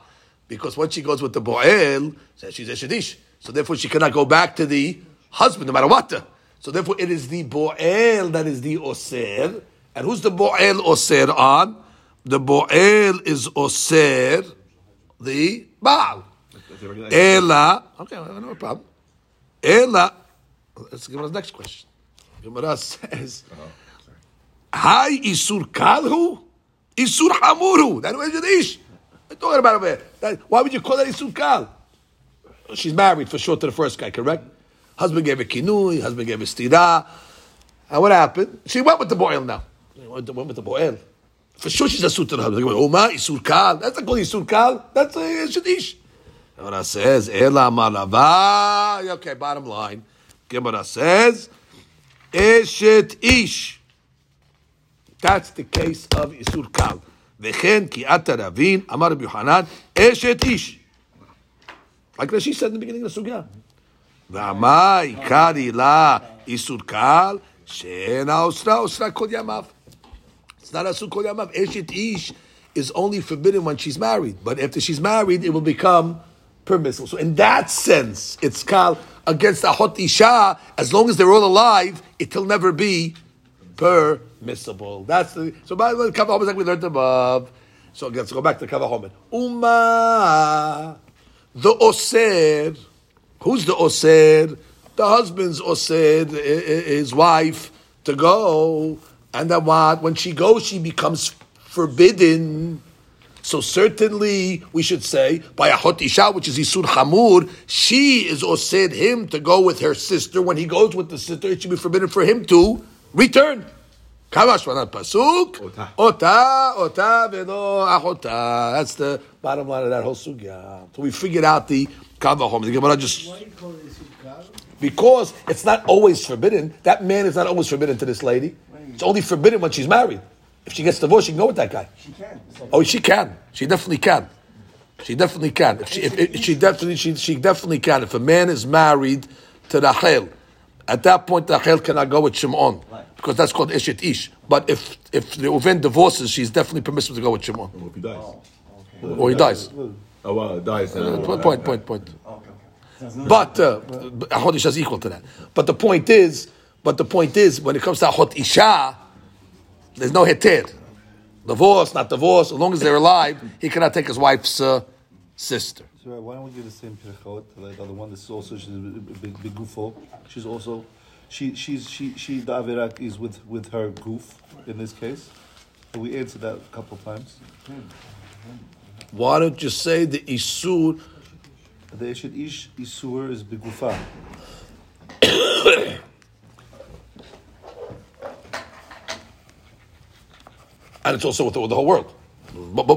Because once she goes with the boel, she's a shadish. So therefore she cannot go back to the husband, no matter what. So therefore it is the bo'el that is the osir. And who's the bo'el osir on? The bo'el is osir, the Baal. Ela, okay, no problem. Ela, let's give us the next question. Gemara says, Hi isur kalhu, isur hamuru. That was Yadish. I'm talking about over here. Why would you call that isur kal? She's married for sure to the first guy, correct? Husband gave her kinui, husband gave her stira. And what happened? She went with the boil now. She went with the boil. For sure she's a suit to the husband. Oma, isur kal. That's not called isur kal. That's a shadish. Gemara says, Ela malava. Okay, bottom line. Gemara says, Eshet ish. That's the case of isur kal. Vechen ki ataravin, amar Yochanan, Eshet ish. Like Rashi said in the beginning of the sugya. V'amai kari la isur kal she'ena osra osra kol yamav. It's not asur kol yamav. Eshet ish is only forbidden when she's married. But after she's married, it will become permissible. So in that sense, it's kal against ahot isha. As long as they're all alive, it'll never be permissible. That's the, so by the way, the Kavah Homer, like we learned above. So let's go back to the Kavah Homer. Uma. The osir, who's the osir? The husband's osir, his wife, to go. And then what? When she goes, she becomes forbidden. So certainly, we should say, by Ahot Isha, which is Isur Hamur, she is osir him to go with her sister. When he goes with the sister, it should be forbidden for him to return. Kamashwanat Pasuk, Ota, Ota, Velo, Ahota. That's the bottom line of that whole sugya. So we figured out the Kavah Homer. The Gemara just. Why call it Sukar? Because it's not always forbidden. That man is not always forbidden to this lady. It's only forbidden when she's married. If she gets divorced, she can go with that guy. She can. Oh, she can. She definitely can. She definitely can. If she, if, if, if she definitely, she, she definitely can. If a man is married to Rachel, at that point, Rachel cannot go with Shimon. Right. Because that's called Eshet Ish. But if if the Reuven divorces, she's definitely permissible to go with Shimon. Or if he dies. Oh, okay. Or he dies. Oh, well, dies. Uh, point, point, point, point. Oh, okay, okay. But uh, Ahot Isha is equal to that. But the point is, but the point is, when it comes to Ahot Isha, there's no heter. Divorce, not divorce. As long as they're alive, he cannot take his wife's uh, sister. Why don't we do the same pirachot? Like the other one that's also she's a big, big, big gufo. She's also she she's she she the Avirak is with, with her goof in this case. So we answered that a couple of times. Why don't you say the Isur? The Eshet Ish Isur is Bigufa. And it's also with the, with the whole world. Both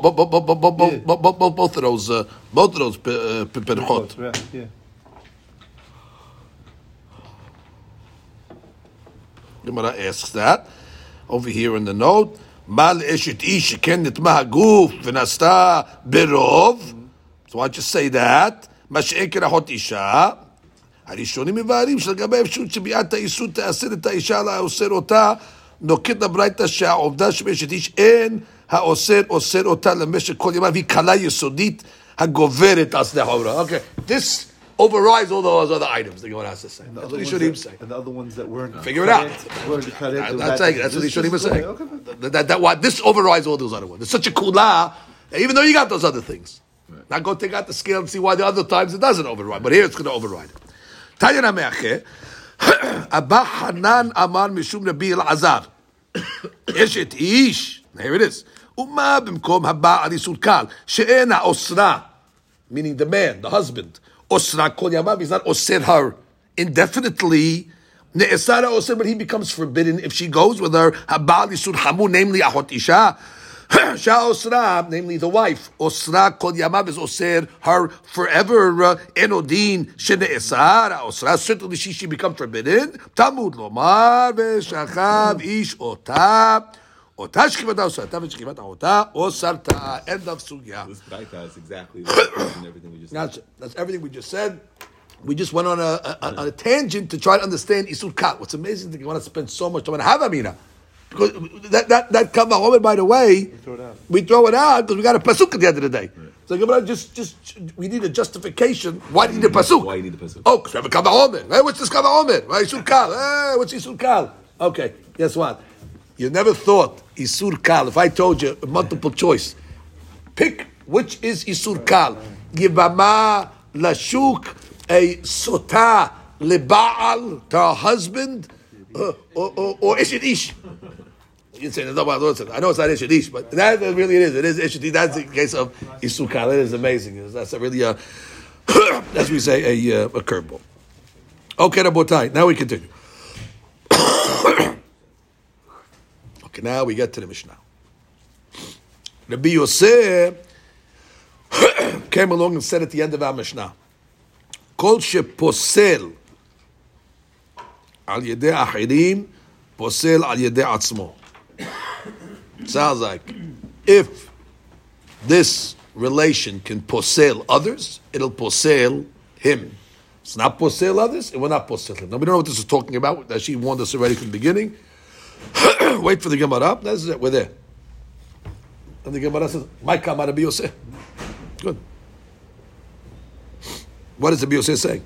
of those, both of those perchot. Yeah. Gemara asks that over here in the note. Mal eshet ish ken nitma haguf v'nasta berov. So why don't you say that? Mash'eker ha'chot isha. הראשונים מבארים שלגבי אפשרות שביאת האיסור תאסר את האישה לאוסר אותה, נוקד הברייתא שהעובדה שבאשת איש אין האוסר אוסר אותה למשך כל ימיו היא קלה יסודית הגוברת על שדה חומרה. Okay, this overrides all those other items that you want us to say. And that's what ראשונים say. And the other ones that weren't. Figure it out. That's what ראשונים are saying. This overrides all those other ones. It's such a kula, even though you got those other things. Now go take out the scale and see why the other times it doesn't override. But here it's going to override it. Tanya Me'ache, Abba Hanan Amar Mishum Rabbi Elazar. Eshet Ish. Here it is. Uma b'mkom haba alisur kal. She'ena osra. Meaning the man, the husband. Osra kol yamav. He's not osir her indefinitely. Ne'esara osir, but he becomes forbidden if she goes with her. Haba alisur hamu, namely ahot isha. Sha'osra, namely the wife, Osra kol yamav is osir her forever. Enodin shene'esara Osra. Certainly she should become forbidden. Tamud lomar ve'shachav ish otah. Otah shkivata osarta ve'shkivata otah osarta. End of sugya. This baita is exactly everything we just said. That's, that's everything we just said. We just went on a, a, a, on a tangent to try to understand Isur Kat. What's amazing is you want to spend so much time on Havamina. Because that that that kavah, by the way, we throw it out. We throw it out because we got a pasuk at the end of the day. Right. So Gemara just just we need a justification. Why do you need a pasuk? Why do you need a pasuk? Oh, because we have a kavah. Hey, what's this kavah? Hey, Isur Kal. Hey, what's Isur Kal? Okay, guess what? You never thought Isur Kal. If I told you multiple choice, pick which is Isur Kal. Yibama lashuk a sota lebaal to her husband uh, or or, or eshet ish. You say, no, I know it's not Eshet Ish, but that really it is. It is Eshet Ish. That's the case of Isur Kal. It is amazing. That's really a, as we say, a, a curveball. Okay, Rabotai. Now we continue. Okay, now we get to the Mishnah. Rabbi Yosef came along and said at the end of our Mishnah, Kol sheposel al yedei achirim, posel al yedei atzmo. Sounds like if this relation can posel others, it'll posel him. It's not posel others, it will not posel him. Now we don't know what this is talking about. That she warned us already from the beginning. Wait for the Gemara. That's it. We're there. And the Gemara says, "My Kama Rabbi Yosei." Good. What is the Rabbi Yosei saying?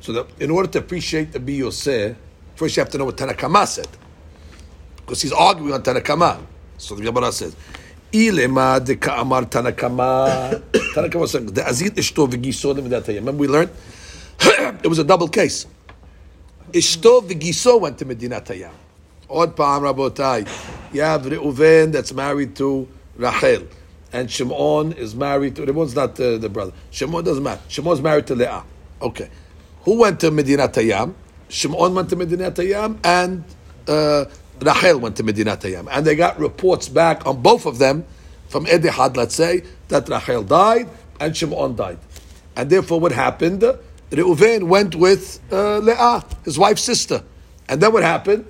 So that in order to appreciate the Rabbi Yosei, first you have to know what Tana Kama said. Because he's arguing on Tana Kama. So the Yabara says, Ilema de Ka'amar Tana Kama. Tana Kama says, the Azid Ishto V'giso de Medina Tayyam. Remember we learned? It was a double case. Ishto V'giso went to Medina Tayyam. Od Pa'am Rabotai. You have Reuven that's married to Rachel. And Shimon is married to, Reuven's not uh, the brother. Shimon doesn't matter. Shimon's married to Lea. Okay. Who went to Medina Tayyam? Shimon went to Medina Tayyam and uh, Rachel went to Medina Tayyam, and they got reports back on both of them from Edehad, let's say, that Rachel died and Shimon died. And therefore what happened? Reuven went with uh, Leah, his wife's sister. And then what happened?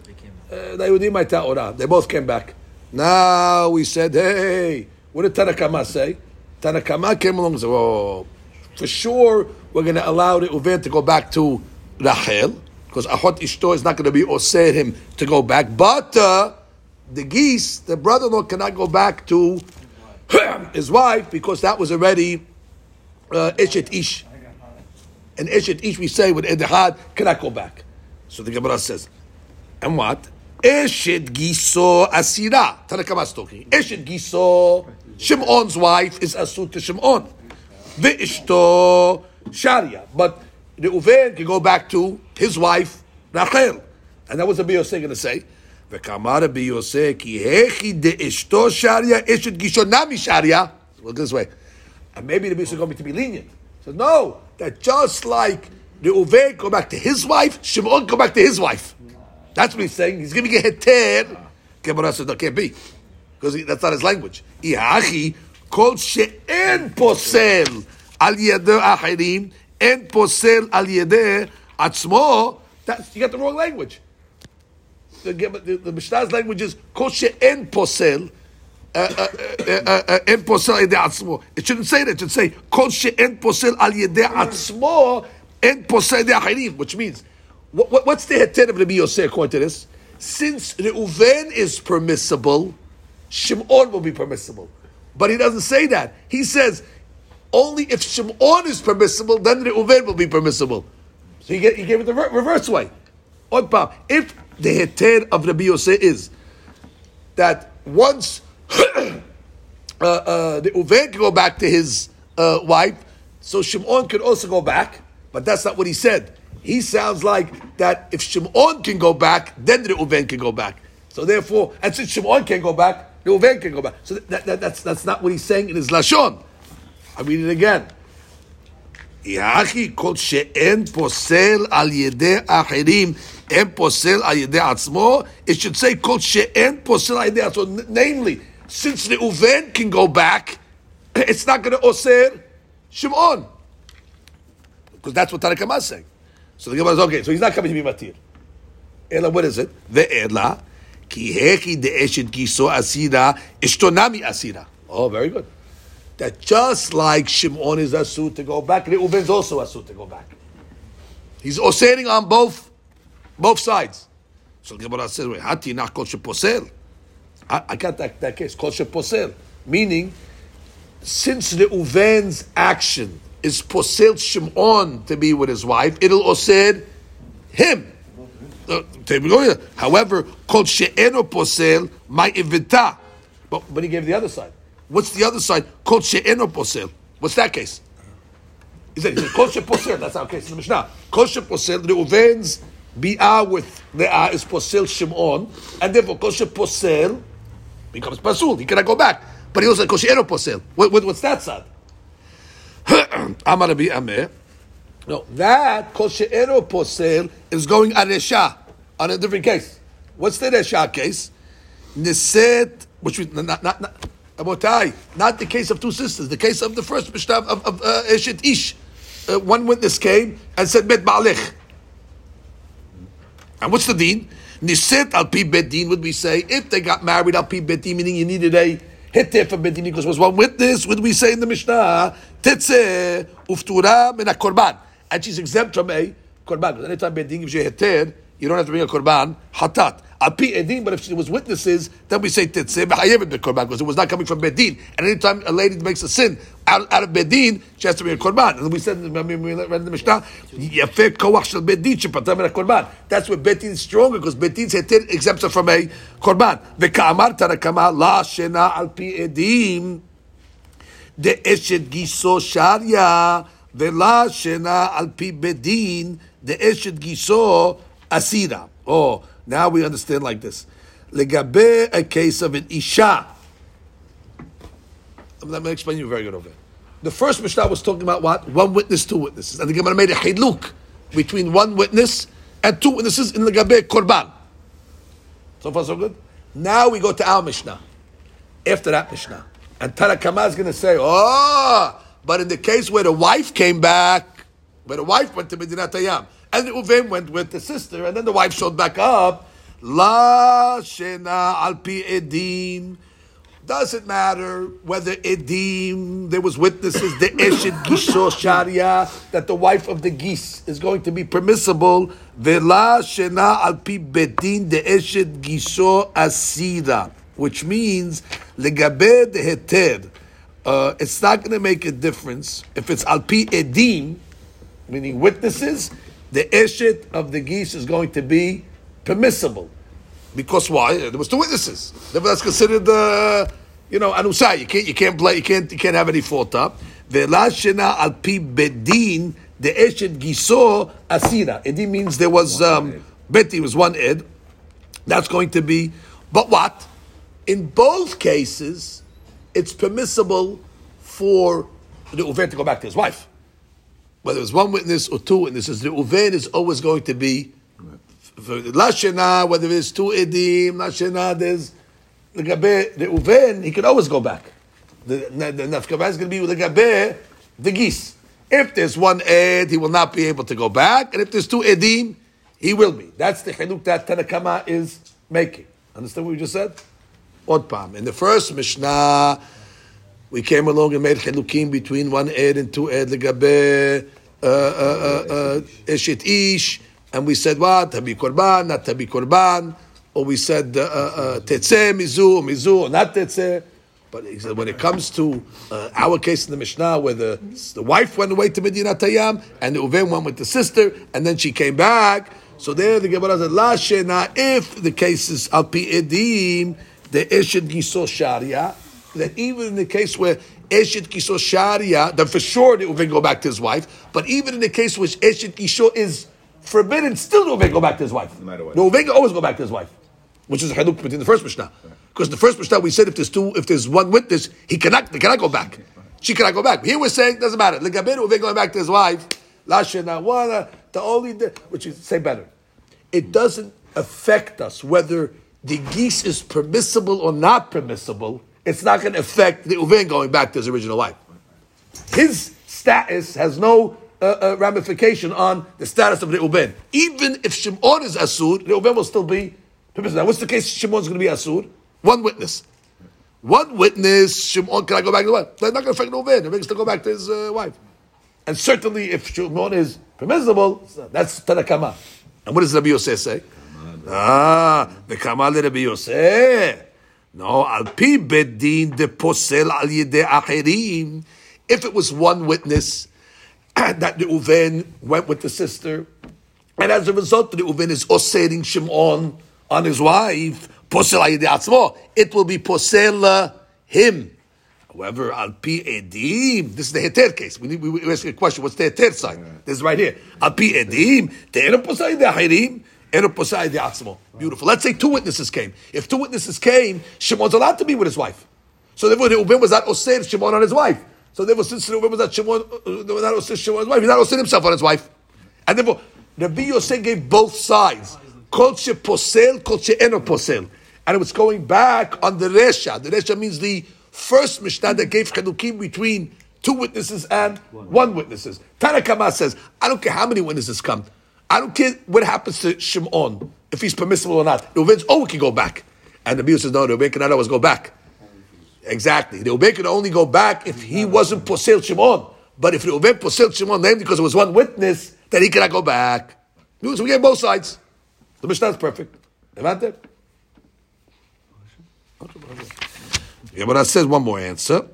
Uh, they both came back. Now we said, hey, what did Tana Kama say? Tana Kama came along and said, oh, for sure we're going to allow Reuven to go back to Rachel, because Ahot Ishto is not going to be osir him to go back. But uh, the geese, the brother-in-law, cannot go back to his wife because that was already uh, Eshet Ish. And Eshet Ish, we say, with Edehad, cannot go back. So the Gemara says, and what? Eshet Giso Asira. Tana Kama is talking. Eshet Giso, Shimon's wife, is Asur to Shimon. Ve'ishto Sharia. But Reuven can go back to his wife, Rachel. And that was the Rabbi Yosei going to say. V'kamar Rabbi Yosei ki hechi de'eshto sharia eshet gishonami sharia. Look this way. And maybe the Rabbi Yosei is going to be lenient. So no, that just like Reuven go back to his wife, Shimon go back to his wife. That's what he's saying. He's giving a heter. Gemara says that can't be, because that's not his language. Ihachi kol she'en posel al yedeh achirim en posel al yedeh atzmo. That's, you got the wrong language. The, the, the Mishnah's language is kol she'en posel en posel al yedeh atzmo. It shouldn't say that. It should say kol she'en posel al yedeh atzmo en posel al yedeh achirim, which means what, what, what's the heter of Rabbi Yosei according to this? Since Reuven is permissible, Shimon will be permissible. But he doesn't say that. He says, only if Shimon is permissible, then Reuven will be permissible. So he, get, he gave it the re- reverse way. If the heter of Rabbi Yosei is that once Reuven uh, uh, can go back to his uh, wife, so Shimon could also go back, but that's not what he said. He sounds like that if Shimon can go back, then Reuven can go back. So therefore, and since Shimon can go back, Reuven can go back. So that, that, that's that's not what he's saying in his lashon. I read it again. Yachi kol she'en posel al yedeh achirim, en posel al yedeh atzmo. It should say kol she'en posel al yedeh atzmo. Namely, since Reuven can go back, it's not going to oser Shimon, because that's what Tana Kama is saying. So the Gemara is okay. So he's not coming to be matir. Ela, what is it? Ve'ela ki heki de'eshet giso asira ishtonami asira. Oh, very good. That just like Shimon is asur to go back, Reuven is also asur to go back. He's osering on both both sides. So the Gemara says, "Wait, hati nach kol sheposel." I got that, that case. Kol sheposel, meaning since Reuven's action is posel Shimon to be with his wife, it'll osed him. However, kol she'eno posel my evita. But but he gave the other side. What's the other side? Kol she'eno posel. What's that case? He said, he said kol she'posel. That's our case in the Mishnah. Kol she'posel, Reuven's bi'ah with Lea is posel Shimon, and therefore kol she'posel becomes pasul. He cannot go back. But he also said kol she'eno posel. What, what, what's that side? No, that kol she'eno posel is going on resha, on a different case. What's the resha case? Neset, which we not not not, not the case of two sisters, the case of the first mishnah of, of uh, eshet ish. Uh, one witness came and said bet ba'alech. And what's the din? Neset al pi bet din, would we say if they got married al pi bet din, meaning you needed a Hitte for Medina because was one witness, would we say in the Mishnah, Tetze uftura min a korban. And she's exempt from a korban. Because anytime Medina gives you a heter, you don't have to bring a korban, hatat. Al pi edin, but if she was witnesses, then we say Tetze b'chayevet be korban, because it was not coming from Medina. And anytime a lady makes a sin out, out of Medina, she has to bring a korban. And we said, remember we read in the Mishnah, Yafeh koach shel Medina shepatam min a korban. That's where Medina is stronger, because Medina's heter exempts her from a korban. V'ka'amar Tana Kama la shena al pi edin de'eshet giso sharia ve'la shena al pi bedin de'eshet giso asira. Oh, now we understand like this. Legabe, a case of an isha. I'm going to explain you very good over. The first Mishnah was talking about what? One witness, two witnesses. And the Gemara made a chiluk between one witness and two witnesses in Legabe korban. So far, so good? Now we go to our Mishnah. After that Mishnah. And Tana Kama is going to say, oh, but in the case where the wife came back, where the wife went to Medina Tayyam, and Reuven went with the sister, and then the wife showed back up. La shena al pi edim. Doesn't matter whether edim, there was witnesses, the eshet gisho sharia, that the wife of the geese is going to be permissible. Vela shena al pi bedin de eshet gisho asira. Which means, legabe de heter. It's not going to make a difference if it's al pi edim, meaning witnesses. The eshet of the geese is going to be permissible. Because why? There was two witnesses. That's considered, uh, you know, anusai. You can't, you can't play, you can't, you can't have any fault up. Ve'la shena al pi bedin, the eshet giso asira. Edin means there was um, Beti was one ed. That's going to be, but what? In both cases, it's permissible for the Reuven to go back to his wife. Whether it's one witness or two witnesses, the Reuven is always going to be for Lashena, whether it's two edim, Lashena, there's the Gabe, the Reuven, he can always go back. The Nafkabah is going to be with the Gabe, the geese. If there's one ed, he will not be able to go back, and if there's two edim, he will be. That's the chiluk that Tana Kama is making. Understand what we just said? Odpam. In the first Mishnah, we came along and made chilukim between one ed and two ed legabe uh, uh, uh, eshet ish, and we said what tabi korban, not tabi korban, or we said tetze mizu, mizu, not tetze. But he said when it comes to uh, our case in the Mishnah, where the, the wife went away to Medina Tayyam and the Uven went with the sister, and then she came back. So there the Gemara said, La Shena, if the case is Al Pi Edim, the Eshet Giso Sharia, that even in the case where Eshet Giso Sharia, then for sure the Uven go back to his wife, but even in the case which Eshet Giso is forbidden, still the Uven go back to his wife. No matter what. The Uven always go back to his wife, which is a haluk between the first Mishnah. Because the first Mishnah we said if there's two, if there's one witness, he cannot, they cannot go back. She cannot go back. Here we're saying, doesn't matter. Legabir Uven going back to his wife, La Shena, Wala. The only, which is say better, it doesn't affect us whether the geese is permissible or not permissible. It's not going to affect the Uven going back to his original wife. His status has no uh, uh, ramification on the status of the Uven. Even if Shimon is asur, the Uven will still be permissible. Now, what's the case? Shimon's going to be asur. One witness, one witness. Shimon can I go back to the wife? That's not going to affect the Uven. The Uven can still go back to his uh, wife. And certainly, if Shimon is permissible, that's Tana Kama. And what does Rabbi Yosef say? Ah, the Kama le Rabbi Yosef. No, al pi Beis Din de posel al yedei acherim. If it was one witness that the Uven went with the sister, and as a result, the Uven is osering Shimon on his wife, posel al yedei atzmo, it will be posel him. However, al pi edim, this is the heter case. We, we, we ask a question: what's the heter sign? Yeah. This is right here. Al pi edim, te'era posai de'achirim, era posai de'atzmo. Beautiful. Let's say two witnesses came. If two witnesses came, Shimon's allowed to be with his wife. So therefore, the Uben was not osir Shimon on his wife. So therefore, since the Uben was not Shimon, was not osir Shimon on his wife, he's not osir himself on his wife. And therefore, Rabbi Yosei gave both sides: kol she posel, kol she eno posel. And it was going back on the resha. The resha means the first Mishnah that gave Chadukim between two witnesses and one, one witnesses. Tana Kama says, I don't care how many witnesses come. I don't care what happens to Shimon, if he's permissible or not. The Uven, oh, we can go back. And the Bible says, no, the Uven cannot always go back. Exactly. The Uven can only go back if he wasn't posel Shimon. But if the Uven posel Shimon named because it was one witness, then he cannot go back. So we get both sides. The Mishnah is perfect. Yeah, but I said one more answer.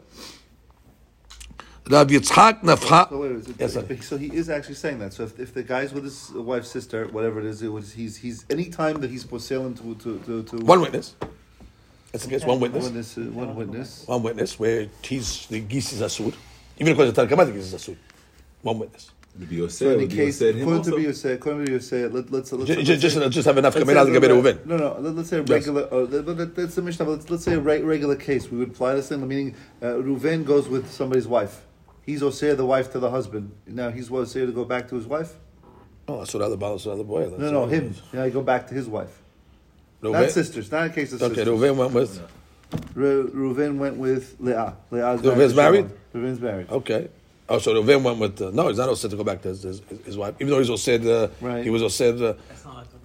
Rav Yitzchak Nafcha. So, wait, it, yes, if, so he is actually saying that. So if, if the guy's with his wife's sister, whatever it is, it was he's he's any time that he's posailing to to, to to one witness. That's the case. One witness. One witness. Uh, one witness. One witness. Where he's the geese is asur. Even according to Tana Kama, the geese is asur. One witness. So in any case, according to Yosei, according to Yosei, let, let's, let's, let's just say, just have enough kameras to get rid of it. No, no, let, let's say a regular. Yes. Uh, let, that's the Mishnah. Let's, let's say a re- regular case. We would apply this in meaning uh, Reuven goes with somebody's wife. He's Oseh the wife to the husband. Now he's Oseh to go back to his wife. Oh, that's what other boy. That's another boy. That's no, no, him. Now he go back to his wife. Reuven? Not sisters. Not in case of sisters. Okay, Reuven went with. Re- Reuven went with Lea. Lea's Reuven's married. Reuven's married. Okay. Oh, so the Reuven went with uh, no. He's not also to go back to his, his, his wife, even though he's also said uh, right. He was also said. Uh, That's not like the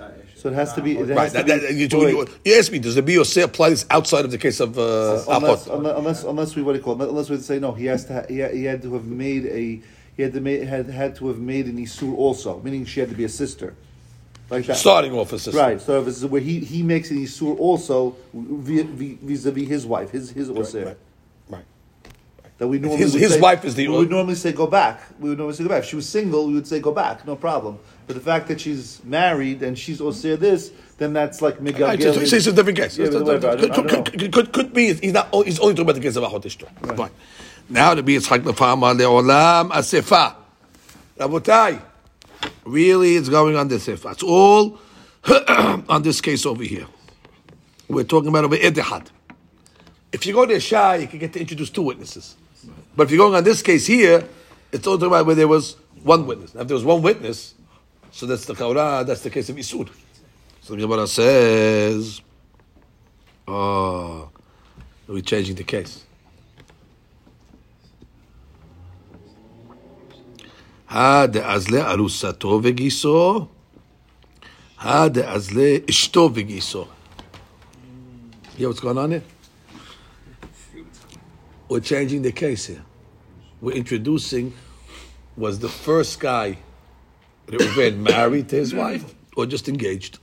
Reuven. So it has to be. It right. Has that, to that, be that, you, you asked me. Does the B O C apply this outside of the case of uh, unless, unless, unless unless we what do you call it? Unless we say no. He has to. Ha- he, ha- he had to have made a. He had to made, had had to have made an isur also, meaning she had to be a sister. Like that. Starting off a sister. Right. So if it's where he, he makes an isur also vis a vis his wife, his his osir. That we normally his, his say, wife is the. We would normally say go back. We would normally say go back. If she was single, we would say go back, no problem. But the fact that she's married and she's osir this, then that's like Miguel. I just, it's a different case. Yeah, it's a, I could, could, could, could, could be he's not. He's only talking about the case of Achot Ishto. Right. Right. Now to be it's like the farmer leolam asefa. Rabotai, Really, it's going on this if. That's all on this case over here. We're talking about over Edehad. If you go to Shah, you can get to introduce two witnesses. But if you're going on this case here, it's all about where there was one witness. Now, if there was one witness, so that's the Kaurah, that's the case of Isur. So the Yabara says, oh, we're changing the case. Ha de azle arusato vegiso. Ha de azle ishto vegiso. You know what's going on here? We're changing the case here. We're introducing, was the first guy that Reuven married to his wife or just engaged?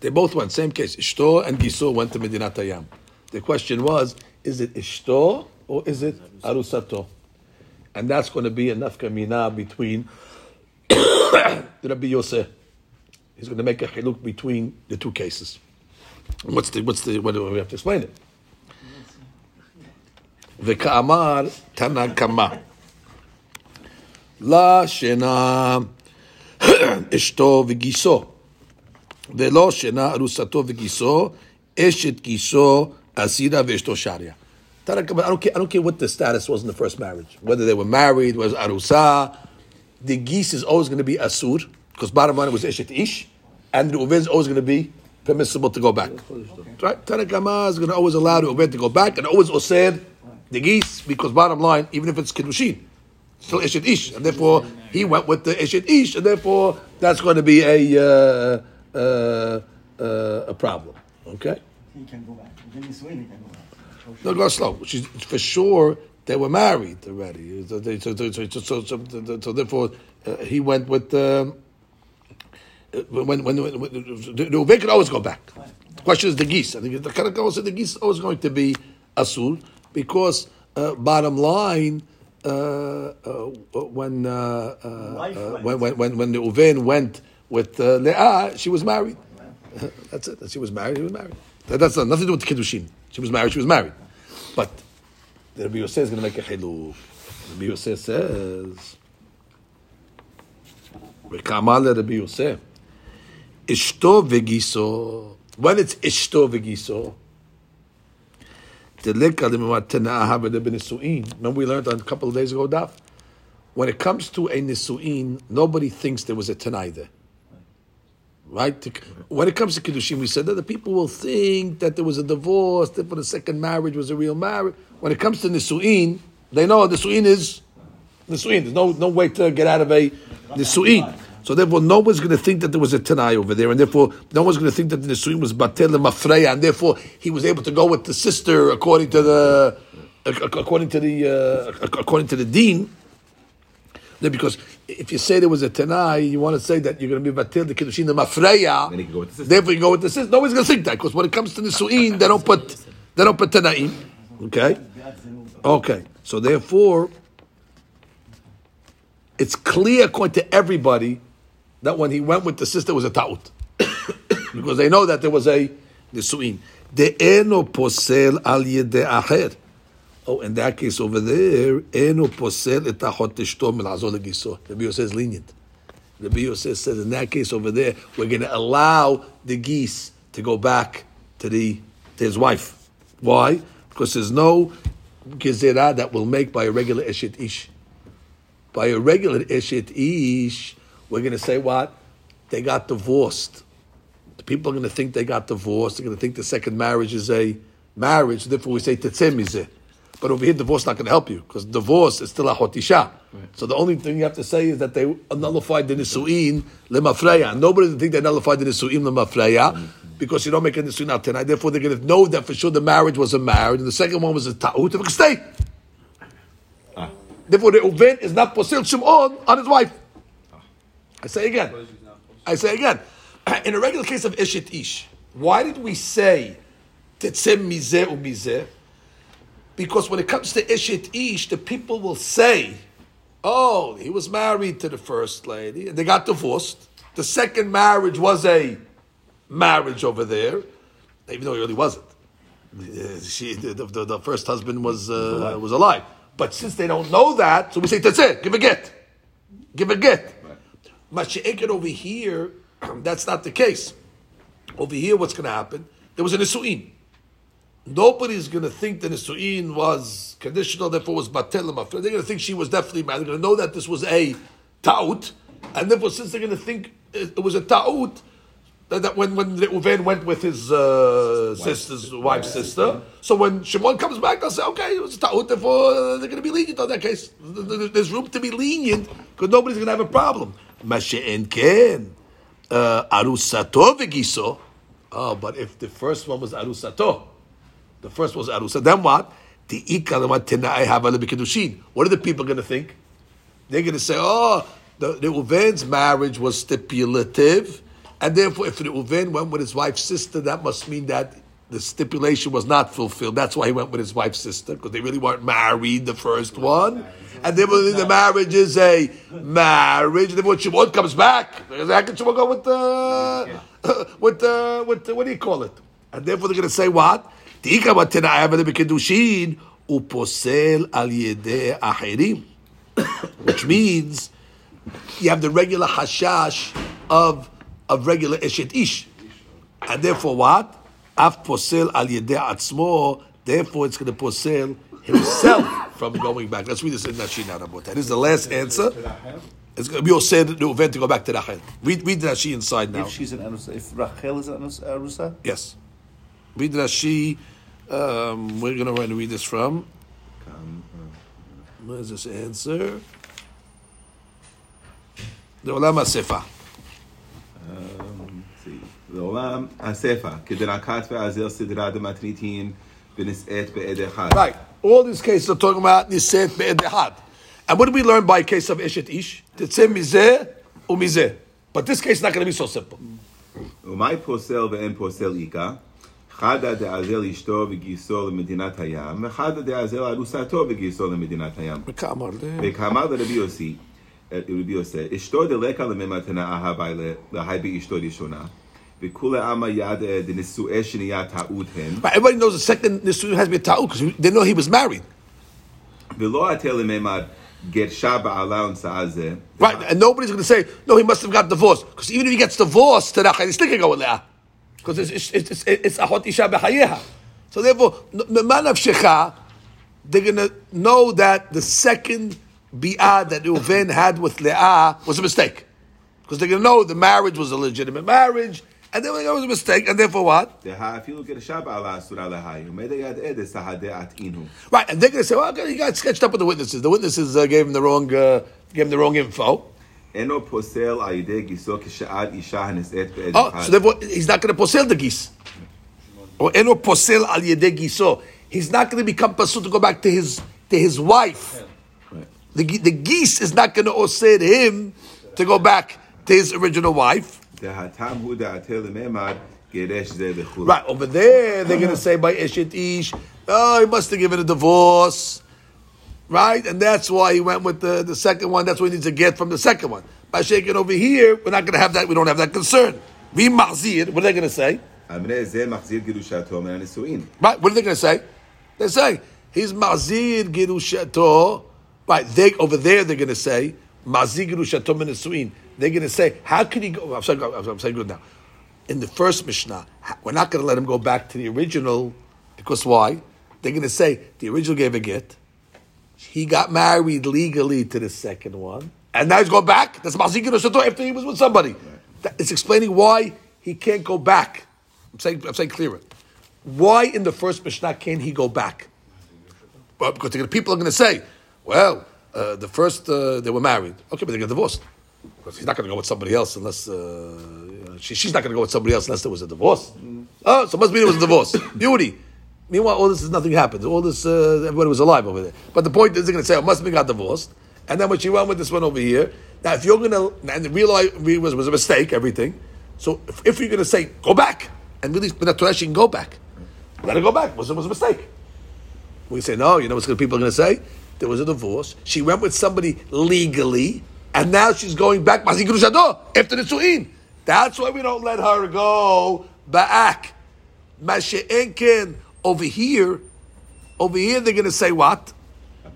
They both went, same case. Ishto and Giso went to Medina Tayyam. The question was, is it Ishto or is it Arusato? And that's going to be enough kamina between Rabbi Yosef. He's going to make a chiluk between the two cases. What's the, what's the, what do we have to explain it? V'ka'amar Tana Kama. La shena ishto v'giso. Ve'lo shena arusato v'giso. Eshet giso asira v'eshto sharia. I don't care, I don't care what the status was in the first marriage. Whether they were married, was arusa. The geese is always going to be asur, because bottom line it was eshet ish, and the Reuven is always going to be permissible to go back. Okay. Right? Tana Kama is going to always allow the Reuven to go back, and always osed the geese, because bottom line, even if it's kiddushin, still eshet ish, and therefore he went with the eshet ish, and therefore that's going to be a uh, uh, uh, a problem. Okay. He can go back. Then he can go back. No, go slow. She's, for sure, they were married already. So, they, so, so, so, so, so, so therefore, uh, he went with. Um, when when the Uve could always go back. The question is the geese. I think the Karakao said the geese is always going to be asul because uh, bottom line, uh, uh, when, uh, uh, when when when when the Uven went with uh, Lea, she was married. That's it. She was married. She was married. That, that's not, nothing to do with kiddushin. She was married, she was married. But the Rabbi Yosei is going to make a chiluk. Rabbi Yosei says, V'kamale Rabbi Yosei, Ishto v'giso, when it's Ishto v'giso, remember we learned a couple of days ago, Daf, when it comes to a nisu'in, nobody thinks there was a tanai there. Right? When it comes to Kiddushin, we said that the people will think that there was a divorce, therefore the second marriage was a real marriage. When it comes to Nisu'in, they know Nisu'in is Nisu'in. There's no, no way to get out of a Nisu'in. So therefore, no one's going to think that there was a Tanai over there, and therefore, no one's going to think that the Nisu'in was Batel and Mafreya, and therefore, he was able to go with the sister according to the according to the, uh, according to the Deen. Because if you say there was a Tanai, you want to say that you're going to be Batil, the Kiddushin, the Mafreya. Then you can go with the sister. Therefore, you go with the sister. Nobody's going to think that because when it comes to Nisu'in, they don't put they don't put Tanaim. Okay, okay. So therefore, it's clear according to everybody that when he went with the sister, it was a ta'ut because they know that there was a Nisu'in. De'eno posel al yedei acher. Oh, in that case over there, Eno posel etachot ishto milazol legiso. Rabbi Yosef is lenient. Rabbi Yosef says in that case over there, we're going to allow the geese to go back to the to his wife. Why? Because there's no gezerah that will make by a regular eshet ish. By a regular eshet ish, we're going to say what? They got divorced. The people are going to think they got divorced. They're going to think the second marriage is a marriage. Therefore, we say tetzeh mizeh. But over here, divorce is not going to help you because divorce is still a hotisha. Right. So the only thing you have to say is that they nullified the nisu'in lemafreya. Nobody would think they nullified the nisu'in lemafreya mm-hmm. because you don't make a nisu'in out tonight. Therefore, they're going to know that for sure the marriage was a marriage and the second one was a ta'ut of a state. Ah. Therefore, the Uven is not posil Shimon on his wife. Ah. I say again. I say again. In a regular case of eshet ish, why did we say tetzem mizeh u mizeh? Because when it comes to eshet ish, the people will say, oh, he was married to the first lady, and they got divorced. The second marriage was a marriage over there, even though he really wasn't. She, the, the, the first husband was uh, was alive. But since they don't know that, so we say, that's it, give a get. Give a get. Right. Masha'eket over here, that's not the case. Over here, what's going to happen? There was a Nisu'in. Nobody's going to think the Nisu'in was conditional, therefore was Batelem. They're going to think she was definitely married. They're going to know that this was a Ta'ut. And therefore, since they're going to think it was a Ta'ut, that when when Reuven went with his uh, wife, sister's wife's wife, sister, yeah. So when Shimon comes back, they'll say, okay, it was ta'ut, therefore they're going to be lenient on that case. There's room to be lenient because nobody's going to have a problem. Mashe'enken, arusato v'giso. Oh, but if the first one was arusato, the first was arusato, then what? What are the people going to think? They're going to say, oh, the, the Reuven's marriage was stipulative. And therefore, if Reuven went with his wife's sister, that must mean that the stipulation was not fulfilled. That's why he went with his wife's sister, because they really weren't married, the first one. And then the marriage is a marriage. And then when Shimon comes back, how can Shimon go with the, with the, with the, what do you call it? And therefore, they're going to say what? Which means you have the regular hashash of Of regular eshet ish, and therefore what? Af posel al yedei atzmo. Therefore, it's going to posel himself from going back. Let's read this in Rashi now, Rabbi. That is the last answer. It's going to be said the event to go back to Rachel. Read, read Rashi inside now. If she's an arusa, if Rachel is an arusa, yes. Read Rashi. Um, we're going to read this from. Where's this answer? The Olam HaSefa. Um, see. The Olam HaSefa Kederakat ve'azil sidra dematnitin v'nis'et be'edehad. Right. All these cases are talking about nis'et be'edehad. And what do we learn by case of eshet ish? Tetzeh mizeh u'mizeh. But this case is not going to be so simple. Umay posel ve'en posel ika. Chada de'azel ishto v'gisol Medina Tayyam. Chada de'azel arusato v'gisol Medina Tayyam. V'kamar le. V'kamar le Rabbi Yosei. Rabbi Yosef, Ishto deleka lemematena ahabai lehaibi ishto dishona. V'kule ama yad de nisu'e sheniyat ta'ud hen. Everybody knows the second nisu'e has been ta'ud because they know he was married. V'lo atel lememad gersha ba'ala unsa'azeh. Right, and nobody's going to say, no, he must have got divorced. Because even if he gets divorced, he's still going to go with Lea. Because it's it's it's ahot isha b'chayeha. So therefore, memanav shecha, they're going to know that the second bi'ah that Reuven had with Leah was a mistake. Because they're going to know the marriage was a legitimate marriage, and then it was a mistake, and therefore what? Right, and they're going to say, well, he got sketched up with the witnesses. The witnesses uh, gave him the wrong uh, gave him the wrong info. Oh, so therefore, he's not going to posel the geese. Or eno posel al yedei giso. He's not going to become pasul to go back to his to his wife. The, the geese is not going to osed him to go back to his original wife. Right, over there, they're going to say by Eshet Ish, oh, he must have given a divorce. Right? And that's why he went with the, the second one. That's what he needs to get from the second one. By shaking over here, we're not going to have that. We don't have that concern. We mahzir, what are they going to say? Right, what are they going to say? They say, he's mahzir girushato. Right, they, over there they're going to say, Mazig Rushatom Nesuin. They're going to say, how can he go? I'm sorry, I'm saying good now. In the first Mishnah, we're not going to let him go back to the original, because why? They're going to say, the original gave a get. He got married legally to the second one. And now he's going back? That's Mazig Rushatom after he was with somebody. That, it's explaining why he can't go back. I'm saying, I'm saying clearer. Why in the first Mishnah can't he go back? Well, because the people are going to say, well, uh, the first, uh, they were married. Okay, but they got divorced. Because he's not going to go with somebody else unless, uh, you know, she, she's not going to go with somebody else unless there was a divorce. Mm. Oh, so must be there was a divorce. Beauty. Meanwhile, all this is nothing happened. All this, uh, everybody was alive over there. But the point is, they're going to say, oh, must be got divorced. And then when she went with this one over here, now if you're going to, and realize it was, was a mistake, everything. So if, if you're going to say, go back, and really, but not she can go back. Let her go back. It was, was a mistake. We say, no, you know what people are going to say? There was a divorce. She went with somebody legally, and now she's going back after the Su'in. That's why we don't let her go back. Masha'enken over here, over here they're going to say what? Wait,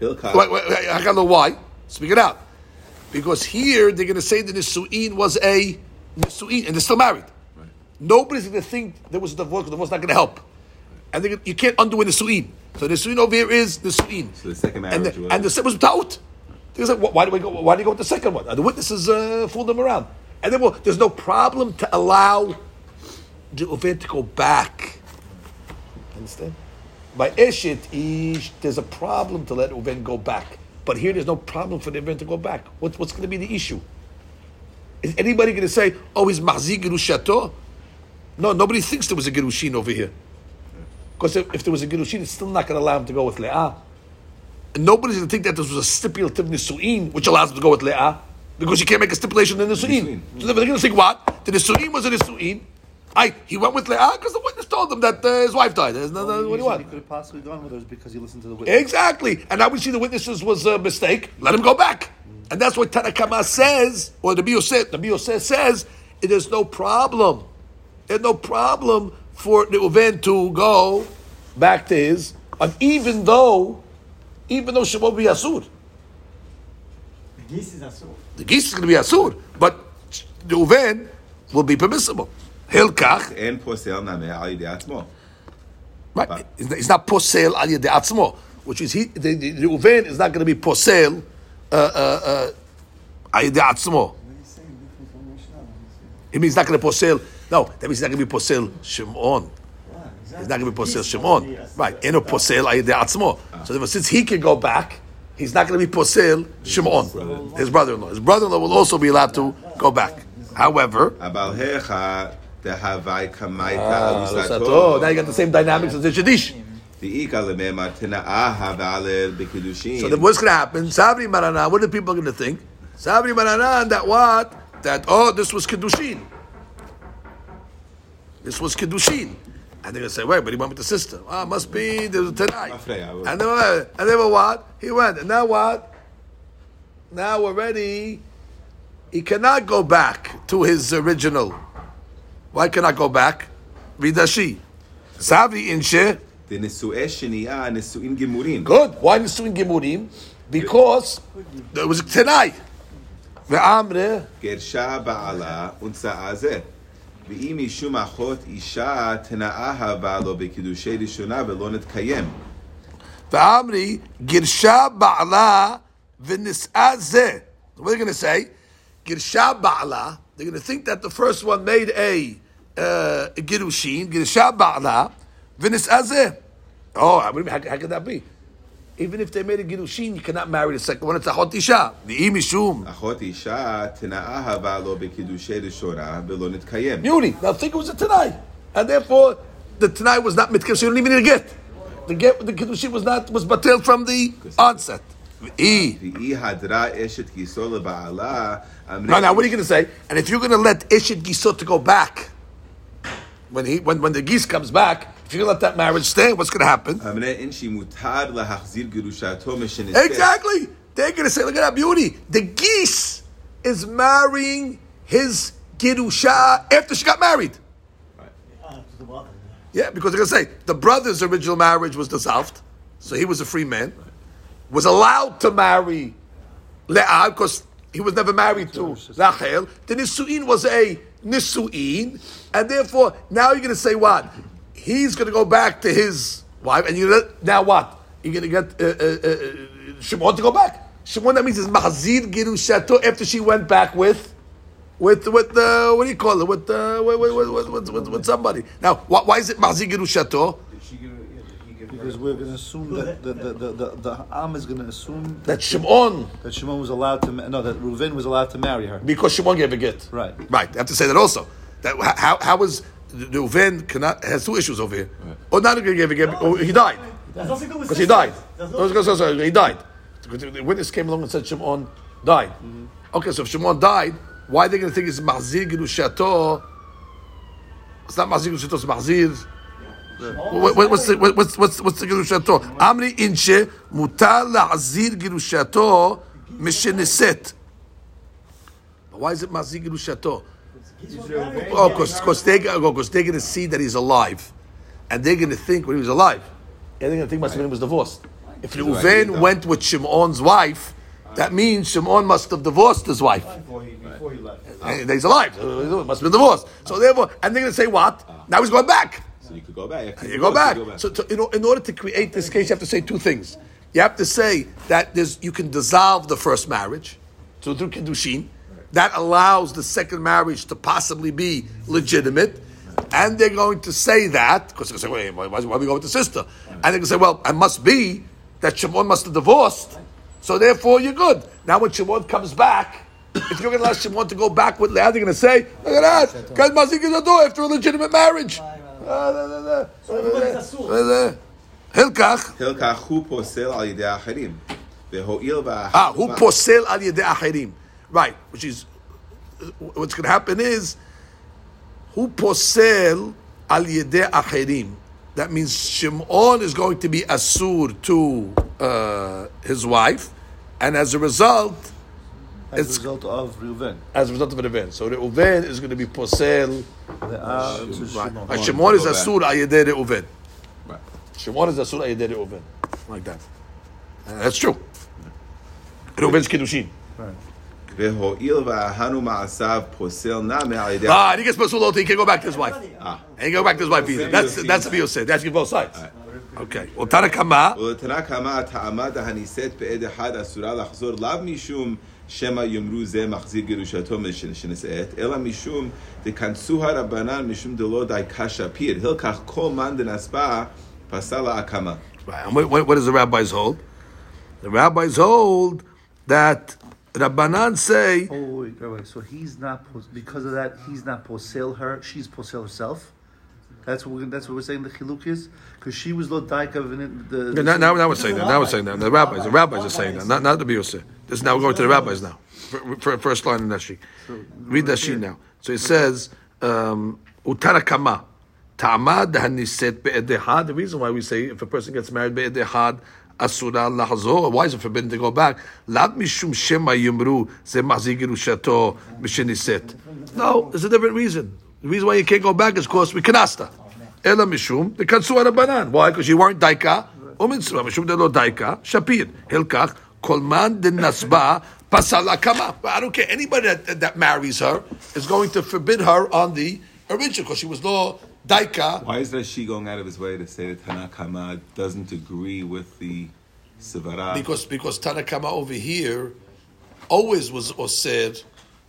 wait, wait, why? Speak it out. Because here they're going to say the Nisu'in was a Nisu'in, and they're still married. Right. Nobody's going to think there was a divorce, because the divorce is not going to help. Right. And gonna, you can't undo a Nisu'in. So the Nisu'in over here is Nisu'in. So the second marriage. And the, was... and the second was Ta'ut. They're going to say, why do we go, why do you go with the second one? And the witnesses uh, fooled them around. And then well, there's no problem to allow the event to go back. Understand? By Eshet Ish, there's a problem to let Reuven go back. But here there's no problem for the event to go back. What, what's going to be the issue? Is anybody going to say, oh, he's Mahzi Gerushato? No, nobody thinks there was a Gerushin over here. Because if, if there was a Gerushin, it's still not going to allow him to go with Le'ah. And nobody's going to think that this was a stipulative Nisu'in, which allows him to go with Le'ah, because you can't make a stipulation in the Nisu'in. So they're going to think, what? The Nisu'in was a Nisu'in. I, he went with Leah because the witness told him that uh, his wife died. There's no, no, what do you want? He could have possibly gone with her because he listened to the witness. Exactly. And now we see the witnesses was a mistake. Let him go back. Mm. And that's what Tana Kama says, or the Biyoseh, the Biyoseh says, it is no problem. There's no problem for the Reuven to go back to his, and even though, even though Shimon be Asur. The geese is Asur. The geese is going to be Asur. But the Reuven will be permissible. Hilkach. Right. It's not posel al yedei atzmo, which is he, the, the, the Reuven is not going to be posel uh, uh, uh, al yedei atzmo. It means not going to posel. No, that means he's not going to be posel Shimon. Yeah, exactly. He's not going to be posel Shimon. Right. Eno posel al yedei atzmo. So since he can go back, he's not going to be posel Shimon, his brother-in-law. His brother-in-law will also be allowed to go back. However, the Hawaii Kamaita Alusato. Now you got the same dynamics as the Shadish. So then what's going to happen? Sabri Marana, what are people going to think? Sabri Marana, that what? That, oh, this was Kedushin. This was Kedushin. And they're going to say, wait, but he went with the sister. Ah, oh, must be, there was a Tanai. And they were, and they were what? He went. And now what? Now already, he cannot go back to his original. Why can I go back? Vidashi. Savi inshe. The Nesu'e Shiniya, Nesu'in Gemurim. Good. Why Nesu'in Gemurim? Because there was a Tanai. Ve'amre. Gersha ba'ala unsa'azeh. Ve'im ishum achot isha tena'aha ba'alo be'kidushei rishona ve'lonet kayem. Ve'amri gersha ba'ala ve'nis'azeh. What are they going to say? Gersha ba'ala. They're going to think that the first one made a uh, girushin, girusha ba'ala, v'nis azeh. Oh, I mean, how, how could that be? Even if they made a girushin, you cannot marry the second one. It's achot isha. V'im ishum. Achot isha tena'aha ba'alo bekidushei rishona v'lo nitkayem. Beauty. Now think it was a Tanai. And therefore, the Tanai was not mitkayem. So you don't even need a get. The get, the girushin was not, was batel from the onset. E. No, now what are you going to say? And if you're going to let Eshet Gisot to go back, when he, when when the geese comes back, if you're going to let that marriage stay, what's going to happen? Exactly. They're going to say, look at that beauty. The geese is marrying his Girusha after she got married. Right. Yeah, because they're going to say, the brother's original marriage was dissolved, so he was a free man. Was allowed to marry Leah because he was never married to Rachel. The Nisu'in was a Nisu'in, and therefore now you're going to say what? He's going to go back to his wife, and you now what? You're going to get uh, uh, uh, Shimon to go back. Shimon, that means is Mahzir Girushato after she went back with, with with uh, what do you call it? With uh, with, with, with, with, with, with somebody. Now, why is it Mahzir Girushato? Because we're going to assume that the the, the, the, the Am is going to assume that Shimon that Shimon was allowed to no that Reuven was allowed to marry her because Shimon gave a get. Right, right. They have to say that also. That how how was Reuven cannot has two issues over here. Right. Or not going to give a get. Or he died because he died. Sorry, he died. The witness came along and said Shimon died. Mm-hmm. Okay, so if Shimon died, why are they going to think it's Mahzir Girushato? It's not Mahzir Girushato. It's Mahzir. What, what, what's the what's what's what's the girushato? Amri inche mutal la'azir girushato misheneset. Why is it mazir girushato? Oh, because because they because they're going to see that he's alive, and they're going to think when he was alive, and they're going to think must have been he was divorced. If Reuven went with Shimon's wife, That means Shimon must have divorced his wife. Before he, before he left. And he's alive. So he must have been divorced. So therefore, and they're going to say what? Now he's going back. So you could go back. You, could you go, back. go back. So to, in, in order to create this case, you have to say two things. You have to say that there's, you can dissolve the first marriage. So through Kiddushin, that allows the second marriage to possibly be legitimate. And they're going to say that, because they're going to say, wait, why, why are we going with the sister? And they're going to say, well, it must be that Shimon must have divorced. So therefore, you're good. Now when Shimon comes back, if you're going to allow Shimon to go back with Lea, they're going to say, look at that, God must give the door after a legitimate marriage. Hilkach. Hilkach hu posel al yedei acherim. Ah, hu posel al yedei acherim. Right, which is, what's going to happen is, hu posel al yedei acherim. That means Shimon is going to be asur to uh, his wife, and as a result, as it's, a result of Reuven. As a result of Reuven. So Reuven is going to be posel. Uh, Shimon, right. Shimon is asur al yedei Reuven. Right. Shimon is asur al yedei Reuven. Like that. Uh, that's true. Reuven's kiddushin. Right. Ah, he gets pasul. He can go back to his wife. Ah. And he can go back to his wife either. That's that's the Yosef. That's both sides. Right. Okay. Well, Tana Kama. Well, Tana Kama. Ta'amad haniset be'edehad asura lachzor lav mishum shema yomru ze machzir gerushato mishneset ela mishum de kansuha rabanan mishum de lo dai kashapir hilkach kol man de nasba pasala akama. Right. And what, what does the rabbis hold? The rabbis hold that Rabbanan say. Oh wait, wait, wait. So he's not because of that. He's not posel her. She's posel herself. That's what. We're, that's what we're saying. The chiluk is because she was lo daika of the. the now, now, now we're saying that. Now we're saying that. The rabbis. The rabbis are saying that. Not, not the Biyosei. This now we're going to the rabbis now. For, for, first line in Rashi. Read Rashi now. So it says utara kama ta'amad haniset be'edehad. The reason why we say if a person gets married be'edehad. Why is it forbidden to go back? No, there's a different reason. The reason why you can't go back is because we canasta. Ela mishum the kansu al banan. Why? Because you weren't daika. Uminsra mishum de lo daika. Shapir hilkach kolman de nasba pasala kama. I don't care. Anybody that, that marries her is going to forbid her on the original because she was no. Daika. Why is Rashi going out of his way to say that Tana Kama doesn't agree with the Sevara? Because because Tana Kama over here always was or said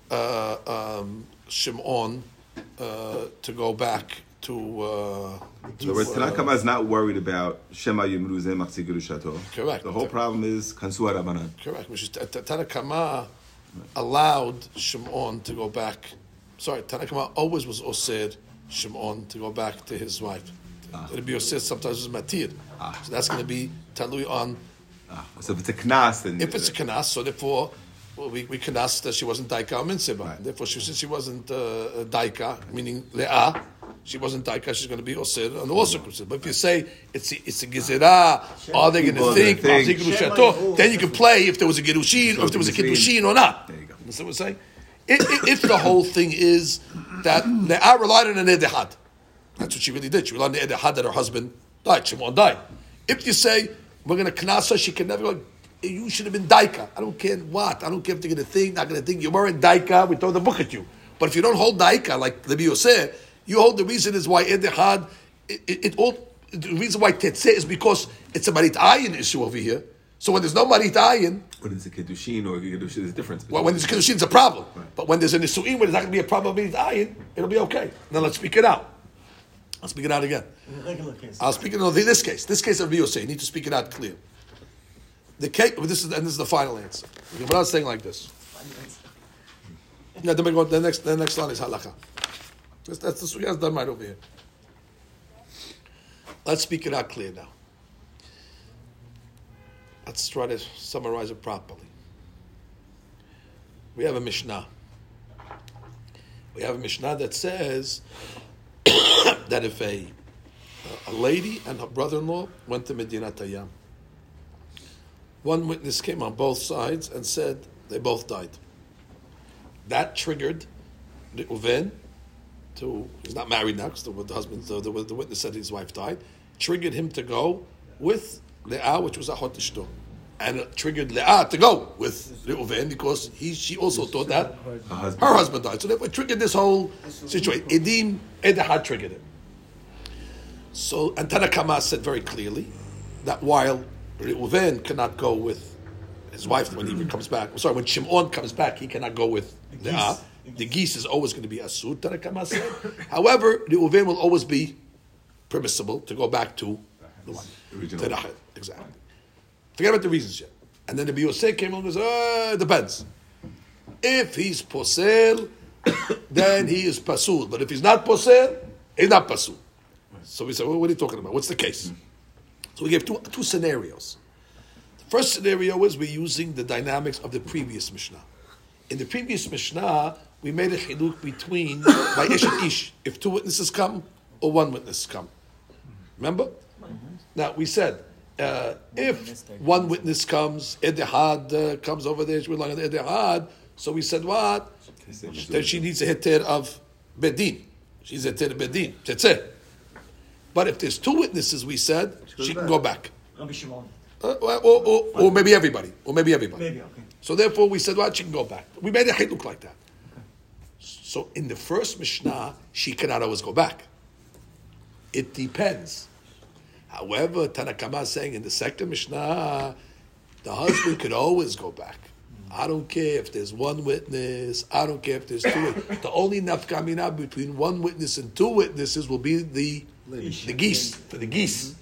uh, um, Shimon uh, to go back to. Uh, so uh, Tana Kama is not worried about Shema Yimru Zeh Machzik Gerushato. Correct. The whole problem is Kansu Harabanan. Correct. Which is Tana Kama allowed Shimon to go back. Sorry, Tana Kama always was or said. Shimon to go back to his wife. Ah. Rabbi Yosef sometimes is matir. Ah. So that's going to be talui on. Ah. So if it's a knas, then. If it's a knas, so therefore well, we, we knas that she wasn't daika or minsiba. Right. Therefore, she, since she wasn't uh, daika, meaning le'ah, she wasn't daika, she's going to be osir on all circumstances. But if you say it's a, it's a gezerah, are they going to think, think. Then you can play if there was a gerushin or if there was a kiddushin or not. There you go. That's what we're saying. if, if the whole thing is that Le'ah relied on an Edehad, that's what she really did. She relied on the Edehad that her husband died. She won't die. If you say, we're going to knas her, she can never go, you should have been daika. I don't care what. I don't care if they're going to think, not going to think. You weren't daika, we throw the book at you. But if you don't hold daika, like Rabbi Yosei, you hold the reason is why Edehad, it, it, it all, the reason why Tetzeh is because it's a Marit Ayin issue over here. So when there's no marit ayin, when there's a kiddushin or a kiddushin, there's a difference. Well, when there's a kiddushin, it's a problem. Right. But when there's a nisuin, when there's not going to be a problem with marit ayin, it'll be okay. Now let's speak it out. I'll speak it out again. In the regular case, I'll speak it out. No, in this case, this case of Yosei, you need to speak it out clear. The case, well, this is and this is the final answer. We're not saying like this. No, then we go. The next, the next line is halakha. That's, that's the sugya done right over here. Let's speak it out clear now. Let's try to summarize it properly. We have a Mishnah. We have a Mishnah that says that if a a lady and her brother-in-law went to Medina Tayyam, one witness came on both sides and said they both died. That triggered the Reuven to, he's not married now because the, the husband, the, the, the witness said his wife died, triggered him to go with Le'ah, which was a hot ishto. and it triggered Leah to go with Reuven because he, she also thought that her husband, her husband died. So therefore it triggered this whole situation. Edim, Edehad triggered it. So, and Tana Kama said very clearly that while Reuven cannot go with his wife when he comes back, sorry, when Shimon comes back, he cannot go with Leah. The geese is always going to be asur, Tana Kama said. However, Reuven will always be permissible to go back to the wife. Original. Exactly. Forget about the reasons yet. And then the Rabbi Yosei came along and said, oh, it depends. If he's posel, then he is pasul. But if he's not posel, he's not pasul. So we said, well, what are you talking about? What's the case? Mm-hmm. So we gave two, two scenarios. The first scenario is we're using the dynamics of the previous Mishnah. In the previous Mishnah, we made a chiluk between by ish and ish, if two witnesses come or one witness come. Remember? Mm-hmm. Now, we said, uh, if one witness comes, Edehad uh, comes over there, she was like, Edehad, so we said, what? Then she needs a heter of Beis Din. She's a heter of Beis Din. Tetzeh. But if there's two witnesses, we said, she, she can back. go back. Maybe Shimon. Uh, or, or, or, or maybe everybody. Or maybe everybody. Maybe, okay. So therefore, we said, well, she can go back. We made a chiluk like that. Okay. So in the first Mishnah, she cannot always go back. It depends. However, Tana Kama is saying in the second Mishnah, the husband could always go back. I don't care if there's one witness. I don't care if there's two. The only nafkamina between one witness and two witnesses will be the the geese for the geese.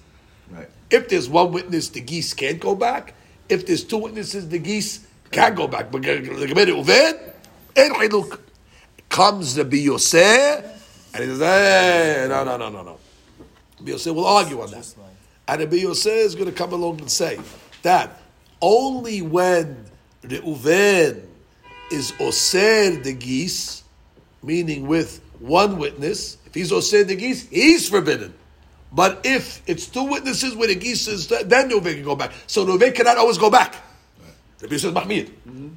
Right. If there's one witness, the geese can't go back. If there's two witnesses, the geese can go back. But comes the Rabbi Yosei and he says, "Hey, no, no, no, no, no." Rabbi Yosei will argue on that, and Rabbi Yosei is going to come along and say that only when Reuven is oser the geese, meaning with one witness, if he's oser the geese, he's forbidden. But if it's two witnesses with the geese, is, then Reuven can go back. So Reuven cannot always go back. Rabbi Yosei says, Mahmid,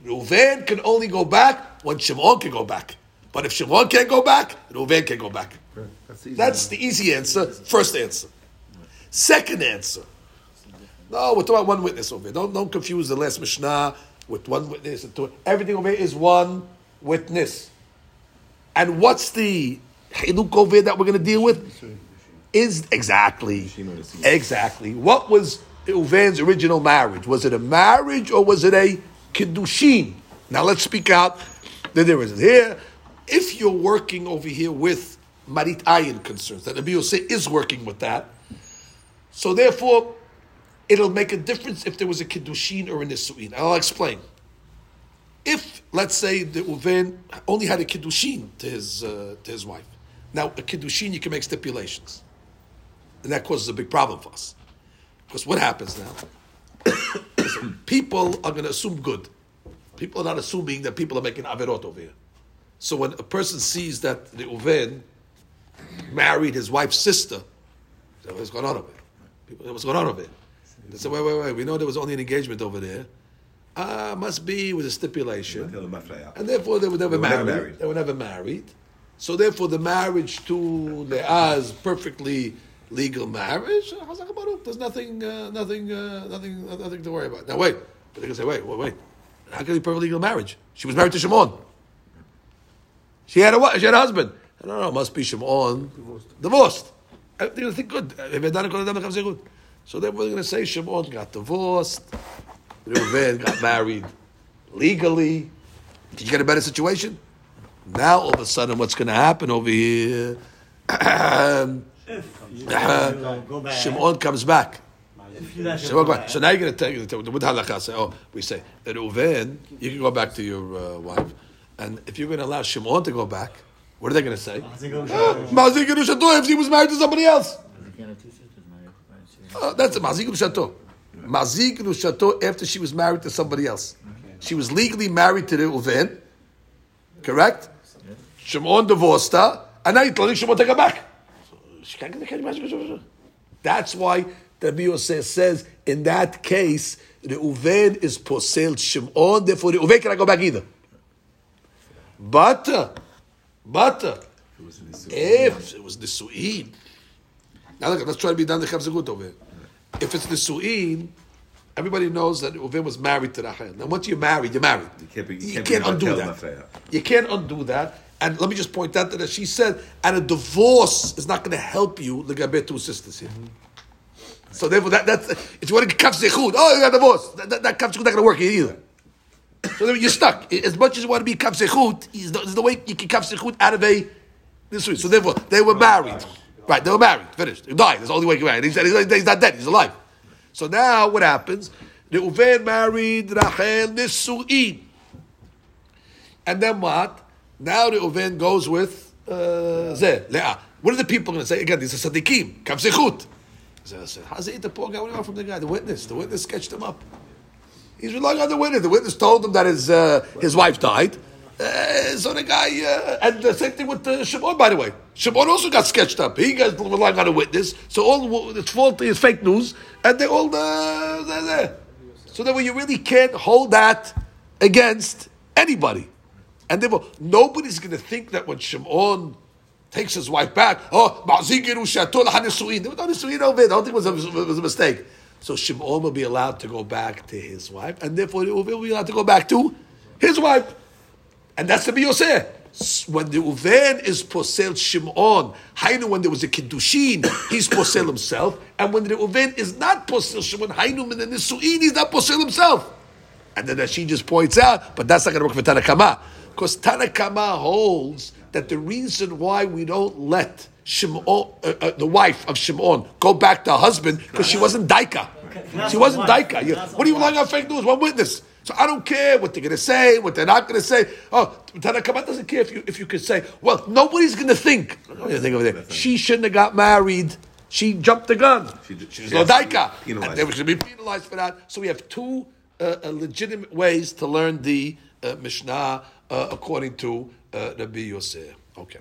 Reuven can only go back when Shimon can go back. But if Shimon can't go back, Reuven can go back. Right. That's, the That's the easy answer. First answer. Right. Second answer. No, we're talking about one witness over here. Don't, don't confuse the last Mishnah with one witness. And two. Everything over here is one witness. And what's the chiluk over here that we're going to deal with? Is exactly, exactly. What was Reuven's original marriage? Was it a marriage or was it a kiddushin? Now let's speak out the difference here. If you're working over here with marit ayin concerns, that Rabbi Yosei is working with that, so therefore, it'll make a difference if there was a kiddushin or a nisuin. I'll explain. If, let's say, the Reuven only had a kiddushin to his uh, to his wife. Now, a kiddushin, you can make stipulations. And that causes a big problem for us. Because what happens now? People are going to assume good. People are not assuming that people are making averot over here. So when a person sees that the Reuven married his wife's sister, so what's going on over there? People, what's going on over there? They said, wait, wait, wait, we know there was only an engagement over there. Ah, must be with a stipulation. And therefore they were never, they were married. never married. They were never married. So therefore the marriage to Leah's perfectly legal marriage, there's nothing, uh, nothing, uh, nothing, nothing to worry about. Now wait, but they can say, wait, wait, wait. How can it be perfectly legal marriage? She was married to Shimon. She had a she had a husband. I don't know. It must be Shimon divorced. divorced. I think good. So they're going to say Shimon got divorced. Reuven got married legally. Did you get a better situation? Now all of a sudden, what's going to happen over here? Shimon comes back. So, back. so now you're going to tell you the halakha. Say, oh, we say Reuven, you can go back to your uh, wife. And if you're going to allow Shimon to go back, what are they going to say? Mazik Yerushato, if he was married to somebody else. Uh, that's a Mazik Yerushato. Mazik Yerushato after she was married to somebody else. She was legally married to Reuven, correct? Shimon divorced her, and now you're telling Shimon to go back. That's why the Biyoseh says, in that case, Reuven is posel Shimon, therefore Reuven cannot go back either. But, but, if it was Nisu'in, now look, let's try to be done the Chavzagut over here. If it's Nisu'in, Everybody knows that Reuven was married to Rachel. Now, once you're married, you're married. You can't, be, you can't, you can't undo that. Rachel. You can't undo that. And let me just point out that she said, and a divorce is not going to help you, legabe two sisters here. Mm-hmm. Right. So therefore, that, that's, if you want to kaf zechud, oh, you got divorced. That, that, that kaf zechud is not going to work either. So then you're stuck. As much as you want to be kaf zechud, there's no way you can kaf zechud out of a... This week. So therefore, they were married. Right, they were married. Finished. He died. That's the only way he married. He's, he's not dead. He's alive. So now what happens? Reuven married Rachel Nisu'in. And then what? Now Reuven goes with uh, Zeh, Lea. What are the people going to say? Again, these are Sadiqim. Kam Sechut. How's he eat the poor guy? What do you want from the guy? The witness. The witness sketched him up. He's relying on the witness. The witness told him that his uh, his wife died. Uh, so the guy, uh, and the same thing with uh, Shimon, by the way. Shimon also got sketched up. He got relying on a witness. So all it's faulty, it's fake news, and they all uh, they're there. So that way you really can't hold that against anybody. And therefore, nobody's going to think that when Shimon takes his wife back, oh, Hanisuin. There was no Nisuin over there. I don't think it was a, it was a mistake. So Shimon will be allowed to go back to his wife, and therefore he will be allowed to go back to his wife. And that's Rabbi Yosei. When the Reuven is posel Shimon, Hainu, when there was a Kiddushin, he's posel himself. And when the Reuven is not posel Shimon, Hainu, and the Nisu'in, he's not posel himself. And then Rashi just points out, but that's not going to work for Tana Kama. Because Tana Kama holds that the reason why we don't let Shimon, uh, uh, the wife of Shimon go back to her husband, because she wasn't daika. She wasn't daika. You, what are you relying on fake news? One witness. So I don't care what they're going to say, what they're not going to say. Oh, Tana Kama doesn't care if you if you could say, well, nobody's going to think. Nobody's think over there. She shouldn't have got married. She jumped the gun. She, she was no daika. And they should be penalized for that. So we have two uh, legitimate ways to learn the uh, Mishnah uh, according to uh, Rabbi Yosef. Okay.